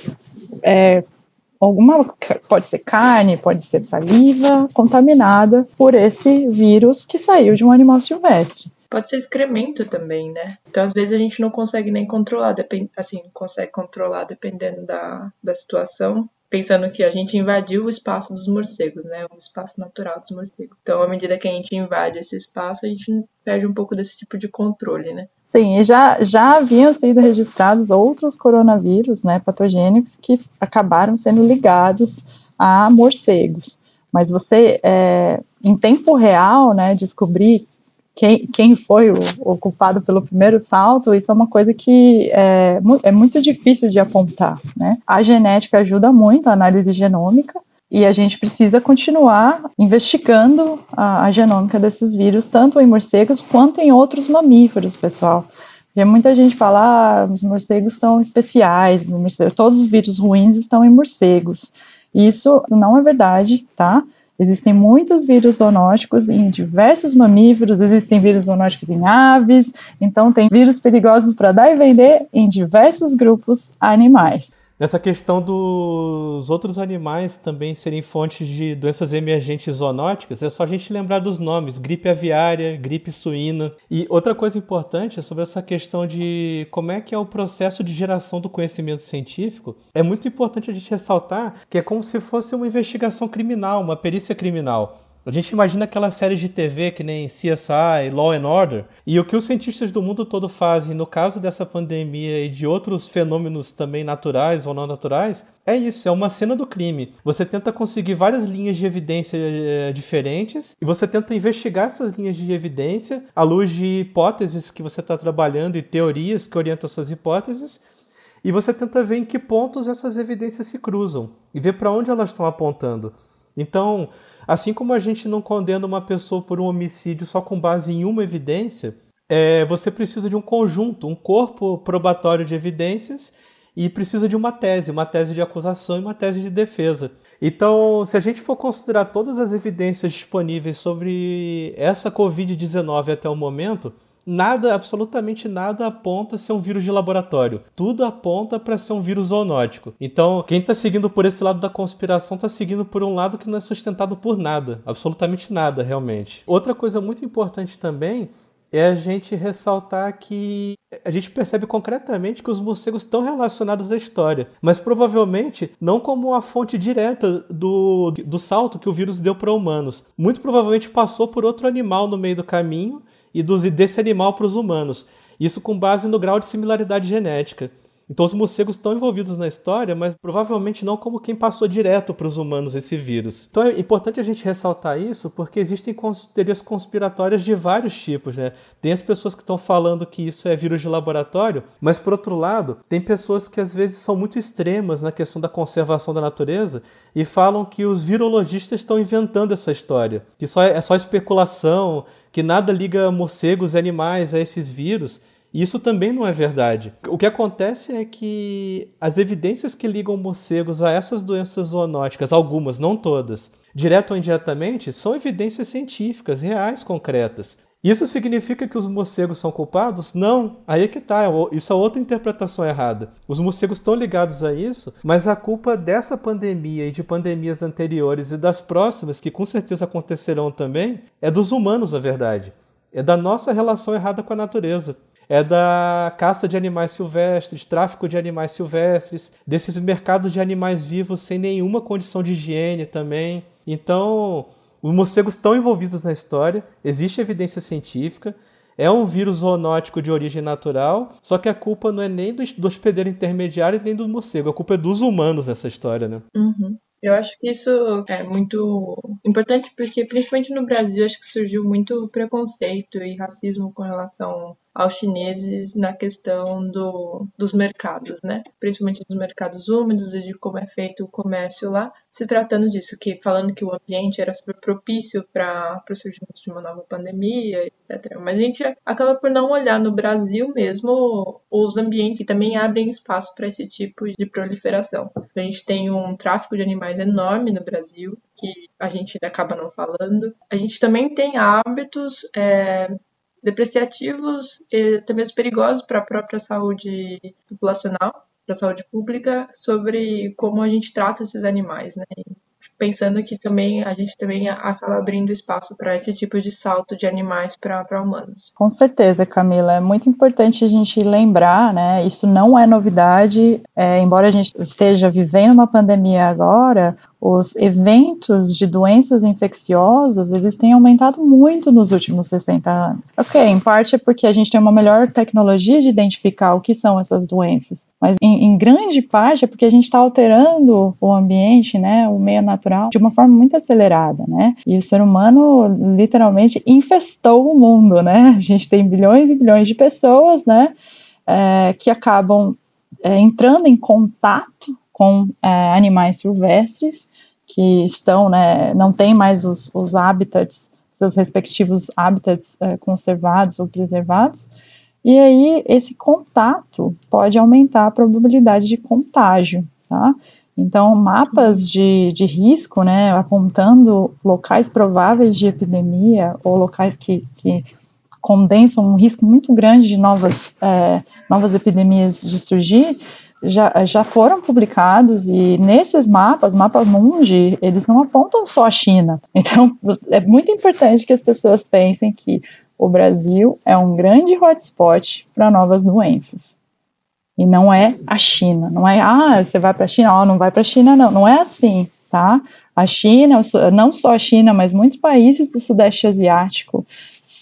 pode ser carne, pode ser saliva, contaminada por esse vírus que saiu de um animal silvestre. Pode ser excremento também, né? Então, às vezes, a gente não consegue nem controlar, dependendo da situação, pensando que a gente invadiu o espaço dos morcegos, né? O espaço natural dos morcegos. Então, à medida que a gente invade esse espaço, a gente perde um pouco desse tipo de controle, né? Sim, e já haviam sido registrados outros coronavírus, né, patogênicos, que acabaram sendo ligados a morcegos. Mas você, em tempo real, né, descobrir quem foi o culpado pelo primeiro salto, isso é uma coisa que é muito difícil de apontar, né? A genética ajuda muito, a análise genômica, e a gente precisa continuar investigando a genômica desses vírus, tanto em morcegos quanto em outros mamíferos, pessoal. E muita gente fala, os morcegos são especiais, todos os vírus ruins estão em morcegos. Isso não é verdade, tá? Existem muitos vírus zoonóticos em diversos mamíferos, existem vírus zoonóticos em aves, então tem vírus perigosos para dar e vender em diversos grupos animais. Nessa questão dos outros animais também serem fontes de doenças emergentes zoonóticas, é só a gente lembrar dos nomes: gripe aviária, gripe suína. E outra coisa importante é sobre essa questão de como é que é o processo de geração do conhecimento científico. É muito importante a gente ressaltar que é como se fosse uma investigação criminal, uma perícia criminal. A gente imagina aquela série de TV que nem CSI, Law and Order, e o que os cientistas do mundo todo fazem no caso dessa pandemia e de outros fenômenos também naturais ou não naturais, é isso, é uma cena do crime. Você tenta conseguir várias linhas de evidência diferentes e você tenta investigar essas linhas de evidência à luz de hipóteses que você está trabalhando e teorias que orientam suas hipóteses, e você tenta ver em que pontos essas evidências se cruzam e ver para onde elas estão apontando. Então, assim como a gente não condena uma pessoa por um homicídio só com base em uma evidência, você precisa de um conjunto, um corpo probatório de evidências e precisa de uma tese de acusação e uma tese de defesa. Então, se a gente for considerar todas as evidências disponíveis sobre essa Covid-19 até o momento, nada, absolutamente nada aponta ser um vírus de laboratório. Tudo aponta para ser um vírus zoonótico. Então, quem está seguindo por esse lado da conspiração está seguindo por um lado que não é sustentado por nada. Absolutamente nada, realmente. Outra coisa muito importante também é a gente ressaltar que a gente percebe concretamente que os morcegos estão relacionados à história, mas provavelmente não como a fonte direta do salto que o vírus deu para humanos. Muito provavelmente passou por outro animal no meio do caminho e desse animal para os humanos. Isso com base no grau de similaridade genética. Então os morcegos estão envolvidos na história, mas provavelmente não como quem passou direto para os humanos esse vírus. Então é importante a gente ressaltar isso, porque existem teorias conspiratórias de vários tipos, né? Tem as pessoas que estão falando que isso é vírus de laboratório, mas por outro lado, tem pessoas que às vezes são muito extremas na questão da conservação da natureza e falam que os virologistas estão inventando essa história, que é só especulação, que nada liga morcegos e animais a esses vírus. E isso também não é verdade. O que acontece é que as evidências que ligam morcegos a essas doenças zoonóticas, algumas, não todas, direto ou indiretamente, são evidências científicas, reais, concretas. Isso significa que os morcegos são culpados? Não, aí é que tá, isso é outra interpretação errada. Os morcegos estão ligados a isso, mas a culpa dessa pandemia e de pandemias anteriores e das próximas, que com certeza acontecerão também, é dos humanos, na verdade. É da nossa relação errada com a natureza. É da caça de animais silvestres, tráfico de animais silvestres, desses mercados de animais vivos sem nenhuma condição de higiene também. Então, os morcegos estão envolvidos na história, existe evidência científica, é um vírus zoonótico de origem natural, só que a culpa não é nem do hospedeiro intermediário nem do morcego, a culpa é dos humanos nessa história, né? Uhum. Eu acho que isso é muito importante porque, principalmente no Brasil, acho que surgiu muito preconceito e racismo com relação aos chineses na questão dos mercados, né? Principalmente dos mercados úmidos e de como é feito o comércio lá. Se tratando disso, falando que o ambiente era super propício para o surgimento de uma nova pandemia, etc. Mas a gente acaba por não olhar no Brasil mesmo os ambientes que também abrem espaço para esse tipo de proliferação. A gente tem um tráfico de animais enorme no Brasil, que a gente acaba não falando. A gente também tem hábitos depreciativos e até mesmo perigosos para a própria saúde populacional, para a saúde pública, sobre como a gente trata esses animais, né? Pensando que também a gente também acaba abrindo espaço para esse tipo de salto de animais para humanos. Com certeza, Camila. É muito importante a gente lembrar, né? Isso não é novidade. Embora a gente esteja vivendo uma pandemia agora, os eventos de doenças infecciosas, eles têm aumentado muito nos últimos 60 anos. Ok, em parte é porque a gente tem uma melhor tecnologia de identificar o que são essas doenças, mas em grande parte é porque a gente está alterando o ambiente, né, o meio natural, de uma forma muito acelerada, né? E o ser humano literalmente infestou o mundo, né? A gente tem bilhões e bilhões de pessoas, né, que acabam entrando em contato com animais silvestres, que estão, né, não tem mais os hábitats, seus respectivos hábitats conservados ou preservados, e aí esse contato pode aumentar a probabilidade de contágio, tá? Então, mapas de risco, né, apontando locais prováveis de epidemia, ou locais que condensam um risco muito grande de novas epidemias de surgir, já foram publicados, e nesses mapas, mapas mundi, eles não apontam só a China. Então, é muito importante que as pessoas pensem que o Brasil é um grande hotspot para novas doenças. E não é a China. Não é, você vai para a China, não vai para a China, não. Não é assim, tá? A China, não só a China, mas muitos países do Sudeste Asiático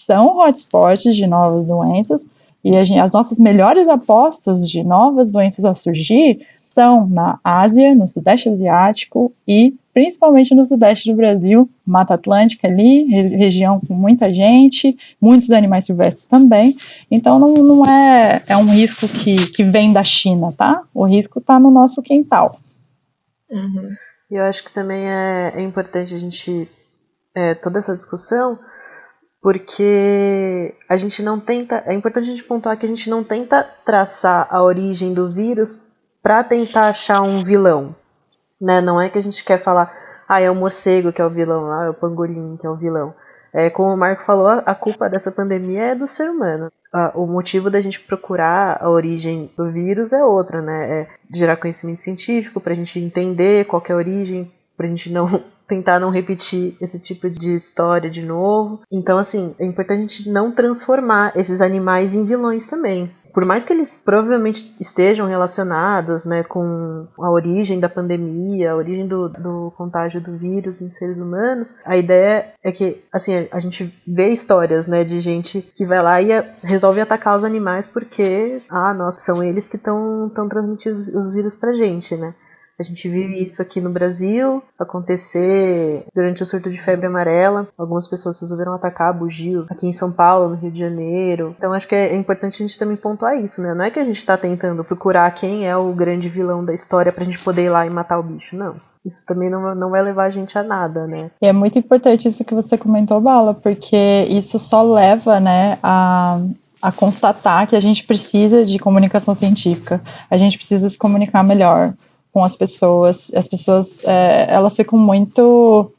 são hotspots de novas doenças, e as nossas melhores apostas de novas doenças a surgir são na Ásia, no Sudeste Asiático e principalmente no Sudeste do Brasil, Mata Atlântica ali, região com muita gente, muitos animais silvestres também. Então não é um risco que vem da China, tá? O risco está no nosso quintal. Uhum. E eu acho que também é importante a gente, toda essa discussão, porque a gente não tenta, é importante a gente pontuar que a gente não tenta traçar a origem do vírus para tentar achar um vilão, né? Não é que a gente quer falar, é o morcego que é o vilão, é o pangolim que é o vilão. Como o Marco falou, a culpa dessa pandemia é do ser humano. O motivo da gente procurar a origem do vírus é outra, né? É gerar conhecimento científico para a gente entender qual que é a origem, para a gente não tentar não repetir esse tipo de história de novo. Então, assim, é importante a gente não transformar esses animais em vilões também. Por mais que eles provavelmente estejam relacionados, né, com a origem da pandemia, a origem do contágio do vírus em seres humanos, a ideia é que, assim, a gente vê histórias, né, de gente que vai lá e resolve atacar os animais porque, são eles que estão transmitindo os vírus pra gente, né? A gente vive isso aqui no Brasil acontecer durante o surto de febre amarela. Algumas pessoas resolveram atacar bugios aqui em São Paulo, no Rio de Janeiro. Então acho que é importante a gente também pontuar isso, né? Não é que a gente está tentando procurar quem é o grande vilão da história pra gente poder ir lá e matar o bicho, não. Isso também não vai levar a gente a nada, né? E é muito importante isso que você comentou, Bala, porque isso só leva, né, a constatar que a gente precisa de comunicação científica. A gente precisa se comunicar melhor com as pessoas. As pessoas, elas ficam muito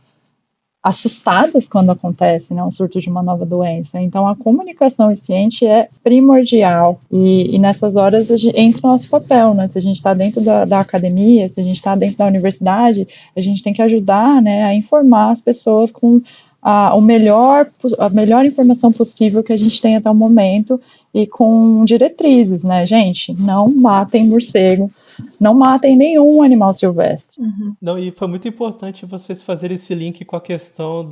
assustadas quando acontece, né, um surto de uma nova doença. Então, a comunicação eficiente é primordial. E nessas horas entra o nosso papel, né? Se a gente está dentro da academia, se a gente está dentro da universidade, a gente tem que ajudar, né, a informar as pessoas com a melhor informação possível que a gente tem até o momento, e com diretrizes, né, gente? Não matem morcego, não matem nenhum animal silvestre. Uhum. Não, e foi muito importante vocês fazerem esse link com a questão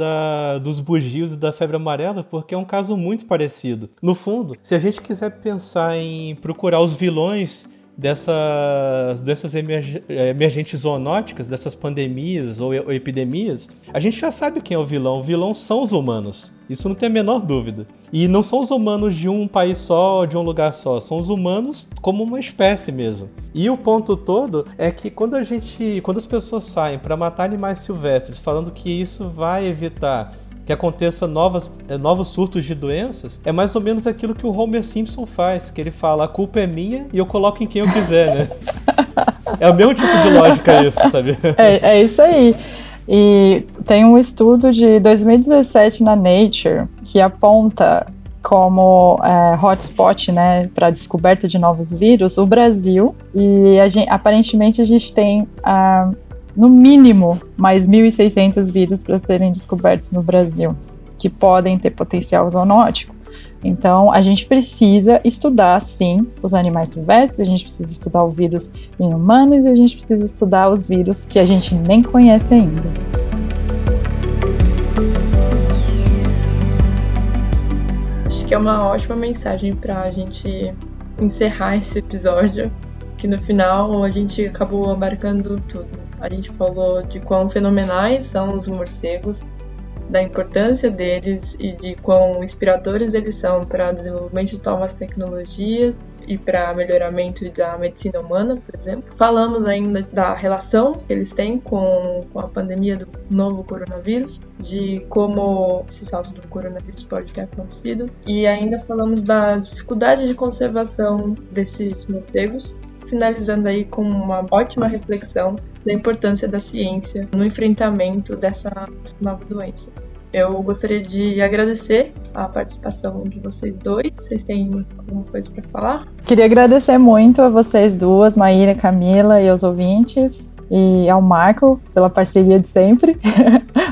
dos bugios e da febre amarela, porque é um caso muito parecido. No fundo, se a gente quiser pensar em procurar os vilões dessas doenças emergentes zoonóticas, dessas pandemias ou epidemias, a gente já sabe quem é o vilão. O vilão são os humanos. Isso não tem a menor dúvida. E não são os humanos de um país só, de um lugar só. São os humanos como uma espécie mesmo. E o ponto todo é que quando as pessoas saem para matar animais silvestres, falando que isso vai evitar que aconteça novos surtos de doenças, é mais ou menos aquilo que o Homer Simpson faz, que ele fala, a culpa é minha e eu coloco em quem eu quiser, né? É o mesmo tipo de lógica isso, sabe? É isso aí. E tem um estudo de 2017 na Nature que aponta como hotspot, né, para descoberta de novos vírus, o Brasil, e aparentemente a gente tem no mínimo, mais 1.600 vírus para serem descobertos no Brasil, que podem ter potencial zoonótico. Então, a gente precisa estudar, sim, os animais silvestres, a gente precisa estudar o vírus em humanos e a gente precisa estudar os vírus que a gente nem conhece ainda. É uma ótima mensagem pra gente encerrar esse episódio, que no final a gente acabou abarcando tudo. A gente falou de quão fenomenais são os morcegos, da importância deles e de quão inspiradores eles são para o desenvolvimento de novas tecnologias e para melhoramento da medicina humana, por exemplo. Falamos ainda da relação que eles têm com a pandemia do novo coronavírus, de como esse salto do coronavírus pode ter acontecido, e ainda falamos da dificuldade de conservação desses morcegos, finalizando aí com uma ótima reflexão da importância da ciência no enfrentamento dessa nova doença. Eu gostaria de agradecer a participação de vocês dois. Vocês têm alguma coisa para falar? Queria agradecer muito a vocês duas, Maíra, Camila e aos ouvintes, e ao Marco pela parceria de sempre.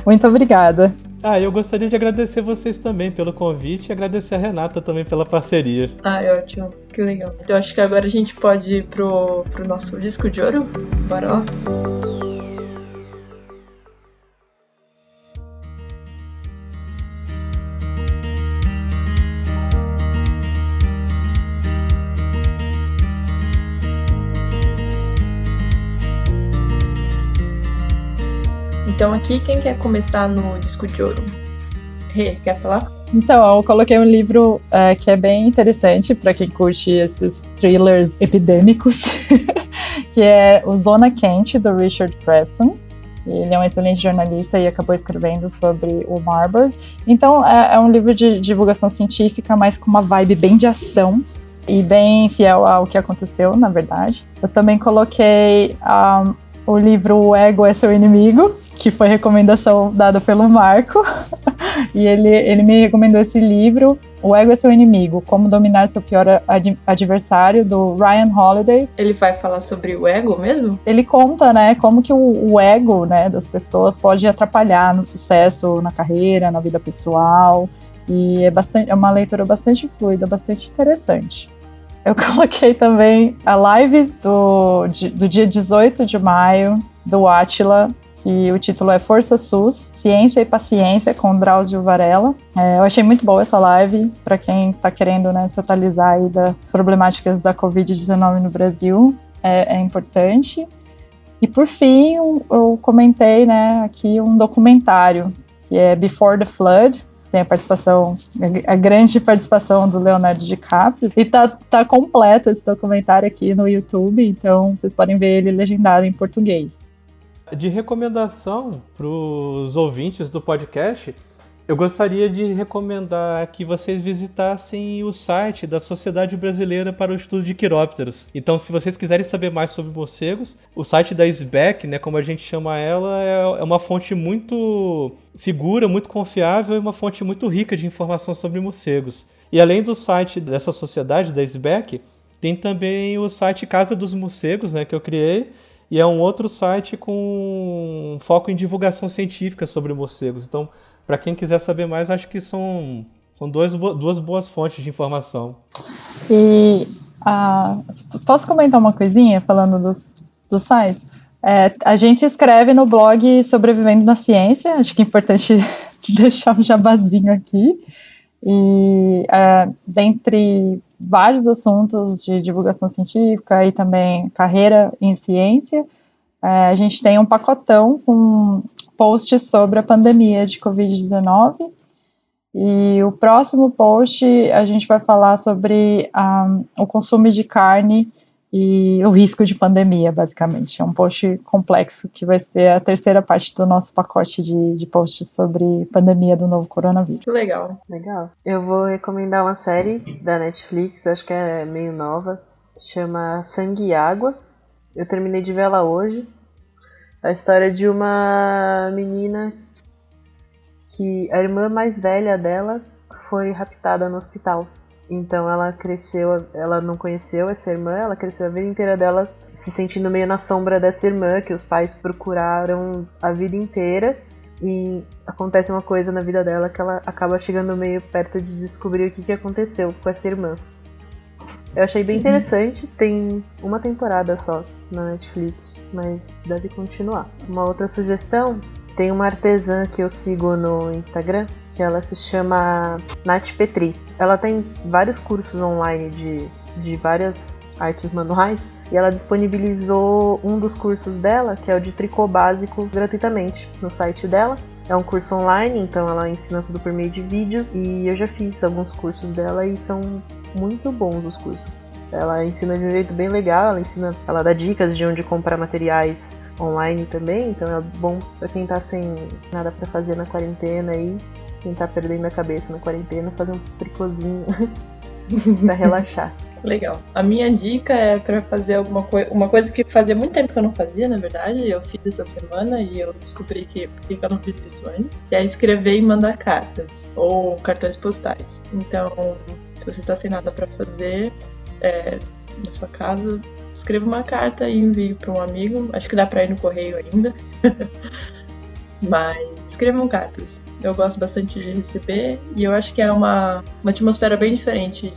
Muito obrigada. Eu gostaria de agradecer vocês também pelo convite e agradecer a Renata também pela parceria. É ótimo, que legal. Então acho que agora a gente pode ir pro nosso disco de ouro. Bora lá. Então aqui, quem quer começar no disco de ouro? Rê, quer falar? Então, eu coloquei um livro que é bem interessante para quem curte esses thrillers epidêmicos, que é o Zona Quente, do Richard Preston. Ele é um excelente jornalista e acabou escrevendo sobre o Marburg. Então, é um livro de divulgação científica, mas com uma vibe bem de ação e bem fiel ao que aconteceu, na verdade. Eu também coloquei o livro O Ego é Seu Inimigo, que foi recomendação dada pelo Marco, e ele me recomendou esse livro, O Ego é Seu Inimigo, Como Dominar Seu Pior Adversário, do Ryan Holiday. Ele vai falar sobre o ego mesmo? Ele conta, né, como que o ego, né, das pessoas pode atrapalhar no sucesso, na carreira, na vida pessoal, e é uma leitura bastante fluida, bastante interessante. Eu coloquei também a live do dia 18 de maio, do Átila, que o título é Força SUS, Ciência e Paciência, com Drauzio Varela. Eu achei muito boa essa live, para quem está querendo, né, se atualizar aí das problemáticas da Covid-19 no Brasil, é importante. E por fim, eu comentei, né, aqui um documentário, que é Before the Flood, tem a grande participação do Leonardo DiCaprio, e tá completo esse documentário aqui no YouTube, então vocês podem ver ele legendado em português. De recomendação para os ouvintes do podcast, eu gostaria de recomendar que vocês visitassem o site da Sociedade Brasileira para o Estudo de Quirópteros. Então, se vocês quiserem saber mais sobre morcegos, o site da SBEC, né, como a gente chama ela, é uma fonte muito segura, muito confiável e uma fonte muito rica de informação sobre morcegos. E além do site dessa sociedade, da SBEC, tem também o site Casa dos Morcegos, né, que eu criei, e é um outro site com foco em divulgação científica sobre morcegos. Então, para quem quiser saber mais, acho que são duas boas fontes de informação. E posso comentar uma coisinha falando dos sites? A gente escreve no blog Sobrevivendo na Ciência, acho que é importante deixar um jabazinho aqui. E dentre vários assuntos de divulgação científica e também carreira em ciência, a gente tem um pacotão com posts sobre a pandemia de Covid-19, e o próximo post a gente vai falar sobre o consumo de carne e o risco de pandemia, basicamente. É um post complexo que vai ser a terceira parte do nosso pacote de posts sobre pandemia do novo coronavírus. Legal. Eu vou recomendar uma série da Netflix, acho que é meio nova, chama Sangue e Água. Eu terminei de ver ela hoje. A história de uma menina que a irmã mais velha dela foi raptada no hospital. Então ela não conheceu essa irmã, ela cresceu a vida inteira dela se sentindo meio na sombra dessa irmã que os pais procuraram a vida inteira. e acontece uma coisa na vida dela que ela acaba chegando meio perto de descobrir o que aconteceu com essa irmã. Eu achei bem interessante, tem uma temporada só na Netflix, mas deve continuar. Uma outra sugestão, tem uma artesã que eu sigo no Instagram, que ela se chama Nath Petri. Ela tem vários cursos online de várias artes manuais, e ela disponibilizou um dos cursos dela, que é o de tricô básico, gratuitamente no site dela. É um curso online, então ela ensina tudo por meio de vídeos, e eu já fiz alguns cursos dela e são muito bons os cursos. Ela ensina de um jeito bem legal, ela dá dicas de onde comprar materiais online também, então é bom pra quem tá sem nada pra fazer na quarentena aí, quem tá perdendo a cabeça na quarentena, fazer um tricôzinho pra relaxar. Legal. A minha dica é pra fazer alguma coisa, uma coisa que fazia muito tempo que eu não fazia, na verdade, eu fiz essa semana e eu descobri porque eu não fiz isso antes, que é escrever e mandar cartas, ou cartões postais. Então, se você tá sem nada pra fazer, na sua casa, escreva uma carta e envie pra um amigo, acho que dá pra ir no correio ainda, mas escrevam cartas. Eu gosto bastante de receber e eu acho que é uma atmosfera bem diferente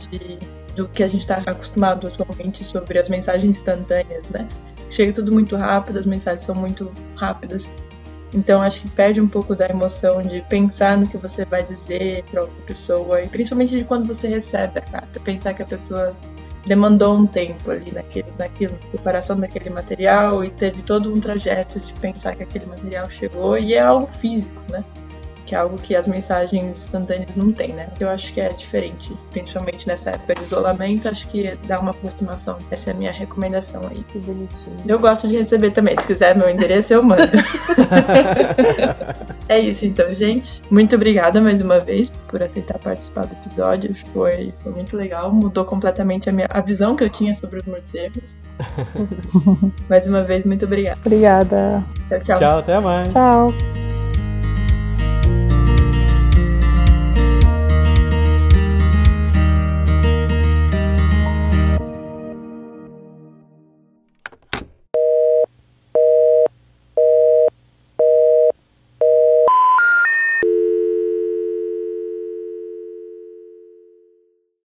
do que a gente está acostumado atualmente sobre as mensagens instantâneas, né? Chega tudo muito rápido, as mensagens são muito rápidas. Então, acho que perde um pouco da emoção de pensar no que você vai dizer para outra pessoa, e principalmente de quando você recebe a carta. Pensar que a pessoa demandou um tempo ali naquela preparação daquele material e teve todo um trajeto de pensar que aquele material chegou, e é algo físico, né? Que é algo que as mensagens instantâneas não têm, né? Eu acho que é diferente, principalmente nessa época de isolamento, acho que dá uma aproximação. Essa é a minha recomendação aí. Que bonitinho. Eu gosto de receber também, se quiser meu endereço eu mando. É isso então, gente. Muito obrigada mais uma vez por aceitar participar do episódio, foi muito legal, mudou completamente a visão que eu tinha sobre os morcegos. Mais uma vez, muito obrigada. Obrigada. Tchau, tchau. Tchau, até mais. Tchau.